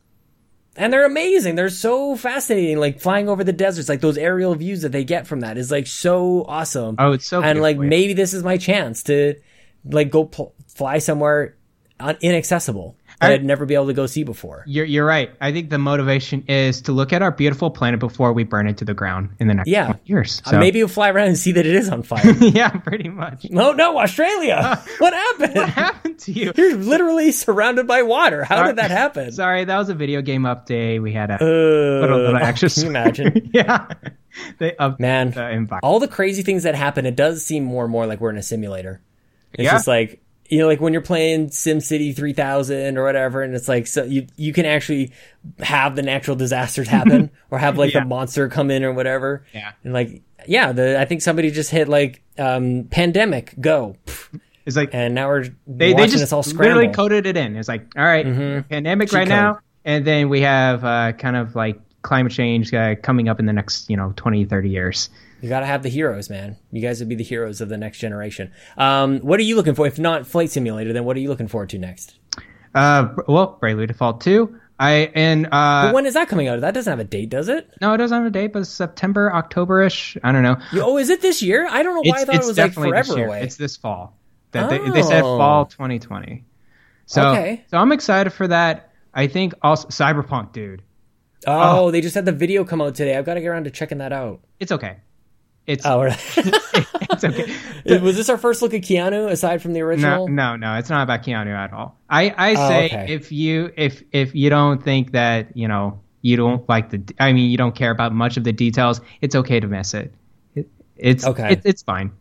And they're amazing. They're so fascinating. Like flying over the deserts, like those aerial views that they get from that is like so awesome. Oh, it's so And like, yeah. maybe this is my chance to like go pl- fly somewhere inaccessible that I'd never be able to go see before. You're you're right. I think the motivation is to look at our beautiful planet before we burn it to the ground in the next yeah. years. So. Uh, maybe we'll fly around and see that it is on fire. yeah, pretty much. No, no, Australia. Uh, what happened? What happened to you? You're literally surrounded by water. How sorry, did that happen? Sorry, that was a video game update. We had a, uh, a little extra. Can you imagine? yeah. They upped Man, the environment. All the crazy things that happen, it does seem more and more like we're in a simulator. It's yeah. just like, you know, like when you're playing SimCity three thousand or whatever, and it's like, so you, you can actually have the natural disasters happen or have like yeah. the monster come in or whatever. Yeah. And like, yeah, the, I think somebody just hit like, um, pandemic go. It's like, and now we're, they, they just all literally coded it in. It's like, all right, mm-hmm. pandemic Cheat right code. now. And then we have, uh, kind of like climate change uh, coming up in the next, you know, twenty, thirty years. You got to have the heroes, man. You guys would be the heroes of the next generation. Um, what are you looking for? If not Flight Simulator, then what are you looking forward to next? Uh, well, Bravely Default two. I and uh, but when is that coming out? That doesn't have a date, does it? No, it doesn't have a date, but it's September, October-ish. I don't know. Oh, is it this year? I don't know why it's, I thought it was like forever away. It's this fall. That oh. they, they said fall twenty twenty. So, okay. So I'm excited for that. I think also Cyberpunk, dude. Oh, oh, they just had the video come out today. I've got to get around to checking that out. It's okay. It's, oh, right. It's okay. Was this our first look at Keanu aside from the original? No, no, no, it's not about Keanu at all. I, I say oh, okay. if you if if you don't think that, you know, you don't like the, I mean, you don't care about much of the details, it's okay to miss it. it it's okay. It, it's fine.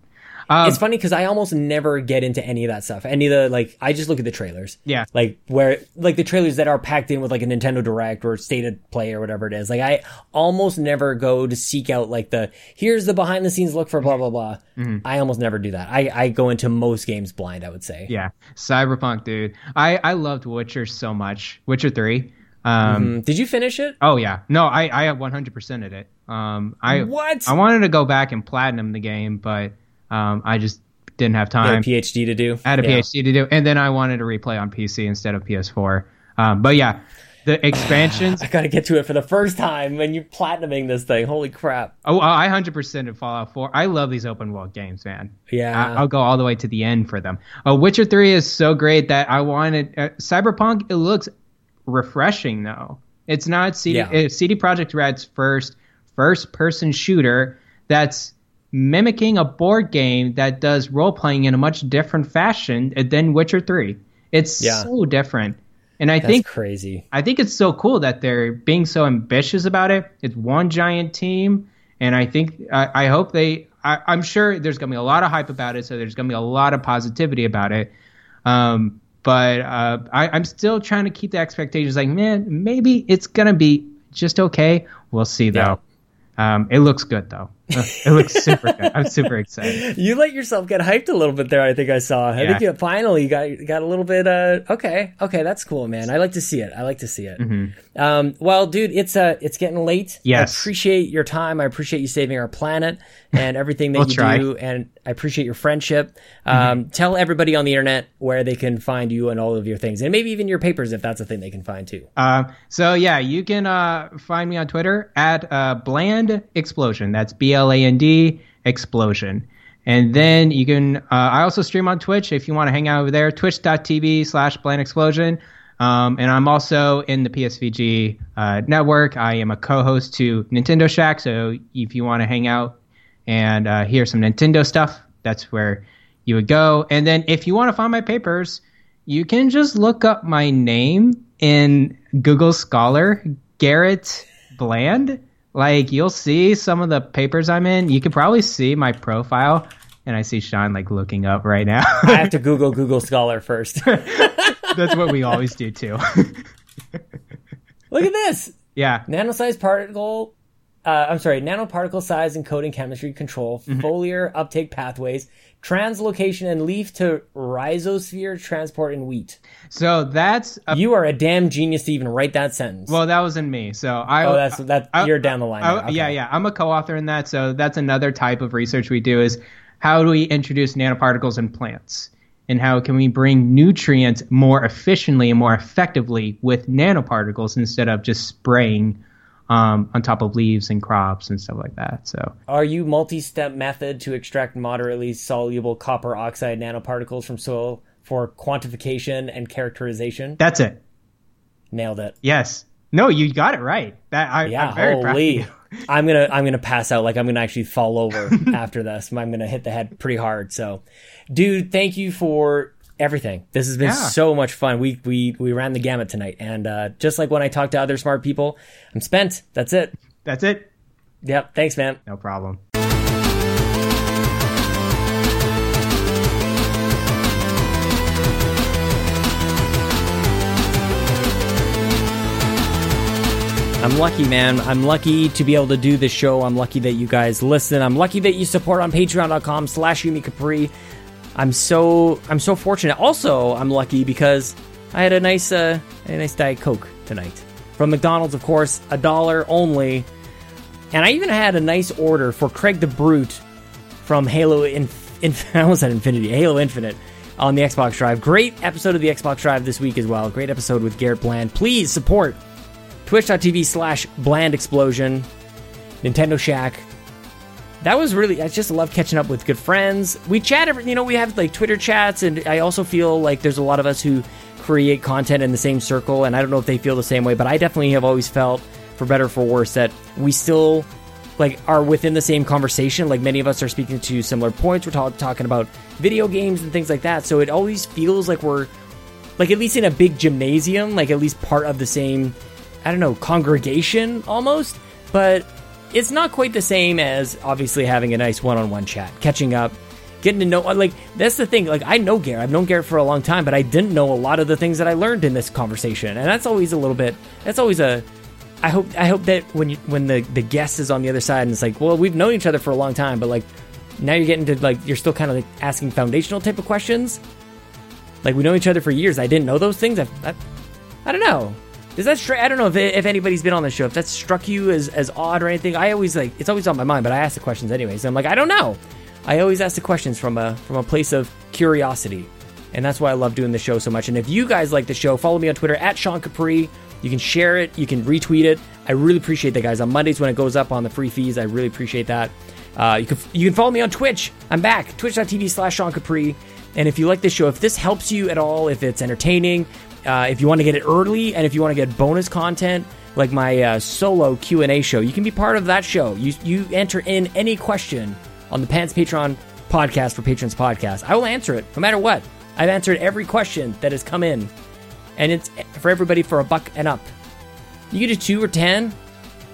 Um, it's funny because I almost never get into any of that stuff. Any of the, like, I just look at the trailers. Yeah. Like, where, like, the trailers that are packed in with, like, a Nintendo Direct or State of Play or whatever it is. Like, I almost never go to seek out, like, the, here's the behind-the-scenes look for blah, blah, blah. Mm-hmm. I almost never do that. I, I go into most games blind, I would say. Yeah. Cyberpunk, dude. I, I loved Witcher so much. Witcher three. Um, mm-hmm. Did you finish it? Oh, yeah. No, I, I one hundred percented it. Um, I, what? I wanted to go back and platinum the game, but... Um, I just didn't have time. You had a PhD to do. I had a yeah. PhD to do. And then I wanted to replay on P C instead of P S four. Um, but yeah, the expansions. I got to get to it for the first time when you're platinuming this thing. Holy crap. Oh, I one hundred percent in Fallout four. I love these open world games, man. Yeah. I, I'll go all the way to the end for them. Uh, Witcher three is so great that I wanted... Uh, Cyberpunk, it looks refreshing, though. It's not C D, yeah. uh, C D Projekt Red's first first-person shooter that's... mimicking a board game that does role-playing in a much different fashion than Witcher three. It's yeah. so different. And I That's think crazy. I think it's so cool that they're being so ambitious about it. It's one giant team. And I think, I, I hope they, I, I'm sure there's going to be a lot of hype about it. So there's going to be a lot of positivity about it. Um, but uh, I, I'm still trying to keep the expectations like, man, maybe it's going to be just okay. We'll see though. Yeah. Um, it looks good though. It looks super good. I'm super excited. You let yourself get hyped a little bit there. I think I saw. I yeah. think you finally got got a little bit. Uh, okay, okay, that's cool, man. I like to see it. I like to see it. Mm-hmm. Um, well, dude, it's uh, it's getting late. Yes, I appreciate your time. I appreciate you saving our planet and everything that we'll you try. do. And I appreciate your friendship. Um, mm-hmm. Tell everybody on the internet where they can find you and all of your things, and maybe even your papers if that's a thing they can find too. Um, uh, so yeah, you can uh find me on Twitter at uh Bland Explosion. That's B L A N D Explosion. And then you can, uh, I also stream on Twitch if you want to hang out over there, twitch.tv slash Bland Explosion. Um, and I'm also in the P S V G uh, network. I am a co-host to Nintendo Shack. So if you want to hang out and uh, hear some Nintendo stuff, that's where you would go. And then if you want to find my papers, you can just look up my name in Google Scholar, Garrett Bland. Like, you'll see some of the papers I'm in. You can probably see my profile. And I see Sean, like, looking up right now. I have to Google Google Scholar first. That's what we always do, too. Look at this. Yeah. Nanosized particle. Uh, I'm sorry. Nanoparticle size encoding chemistry control. Mm-hmm. Foliar uptake pathways. Translocation and leaf to rhizosphere transport in wheat. So that's a, you are a damn genius to even write that sentence. Well, that wasn't me. So I oh, that's that I, you're I, down the line. I, okay. Yeah, yeah. I'm a co-author in that. So that's another type of research we do is how do we introduce nanoparticles in plants, and how can we bring nutrients more efficiently and more effectively with nanoparticles instead of just spraying. Um, on top of leaves and crops and stuff like that. So, are you multi-step method to extract moderately soluble copper oxide nanoparticles from soil for quantification and characterization? That's it. Nailed it. Yes. No, you got it right. That I, yeah, I'm very holy. proud of you. I'm gonna I'm gonna pass out. Like I'm gonna actually fall over after this. I'm gonna hit the head pretty hard. So, dude, thank you for everything. This has been yeah. so much fun. We we we ran the gamut tonight, and uh, just like when I talk to other smart people, I'm spent. That's it. That's it. Yep. Thanks, man. No problem. I'm lucky, man. I'm lucky to be able to do this show. I'm lucky that you guys listen. I'm lucky that you support on patreon.com slash Yumi Capri. I'm so I'm so fortunate. Also, I'm lucky because I had a nice uh, a nice Diet Coke tonight from McDonald's, of course, a dollar only. And I even had a nice order for Craig the Brute from Halo Inf- Inf- I almost said Infinity Halo Infinite. on the Xbox Drive. Great episode of the Xbox Drive this week as well. Great episode with Garrett Bland. Please support twitch.tv slash Bland Explosion, Nintendo Shack. That was really, I just love catching up with good friends. We chat, every, you know, we have like Twitter chats, and I also feel like there's a lot of us who create content in the same circle, and I don't know if they feel the same way, but I definitely have always felt, for better or for worse, that we still like are within the same conversation. Like many of us are speaking to similar points. We're t- talking about video games and things like that. So it always feels like we're, like at least in a big gymnasium, like at least part of the same, I don't know, congregation almost, but it's not quite the same as obviously having a nice one-on-one chat, catching up, getting to know, like, that's the thing. Like, I know Garrett. I've known Garrett for a long time, but I didn't know a lot of the things that I learned in this conversation. And that's always a little bit, that's always a, I hope I hope that when you, when the, the guest is on the other side and it's like, well, we've known each other for a long time, but, like, now you're getting to, like, you're still kind of like asking foundational type of questions. Like, we know each other for years. I didn't know those things. I, I, I don't know. Is that str- I don't know if, if anybody's been on the show, if that struck you as, as odd or anything. I always, like, it's always on my mind, but I ask the questions anyways. And I'm like, I don't know. I always ask the questions from a from a place of curiosity. And that's why I love doing the show so much. And if you guys like the show, follow me on Twitter, at Sean Capri. You can share it. You can retweet it. I really appreciate that, guys. On Mondays when it goes up on the free feeds, I really appreciate that. Uh, you can you can follow me on Twitch. I'm back, twitch.tv slash Sean Capri. And if you like this show, if this helps you at all, if it's entertaining, Uh, if you want to get it early, and if you want to get bonus content like my uh, solo Q and A show, you can be part of that show. You you enter in any question on the Pants Patreon podcast for Patrons Podcast. I will answer it no matter what. I've answered every question that has come in, and it's for everybody for a buck and up. You can do two or ten,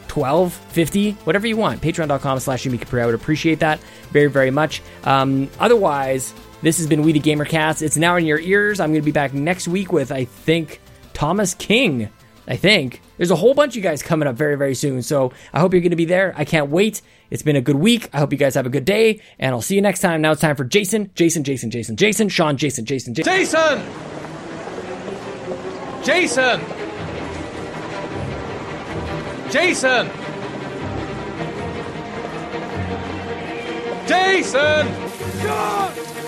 twelve, fifty, whatever you want. Patreon.com slash Jimmy Capri. I would appreciate that very, very much. Um, otherwise... This has been We The Gamercast. It's now in your ears. I'm going to be back next week with, I think, Thomas King. I think. There's a whole bunch of you guys coming up very, very soon. So I hope you're going to be there. I can't wait. It's been a good week. I hope you guys have a good day. And I'll see you next time. Now it's time for Jason. Jason, Jason, Jason, Jason. Sean, Jason, Jason, Jason. Jason! Jason! Jason! Jason! Sean! Sean! Sean!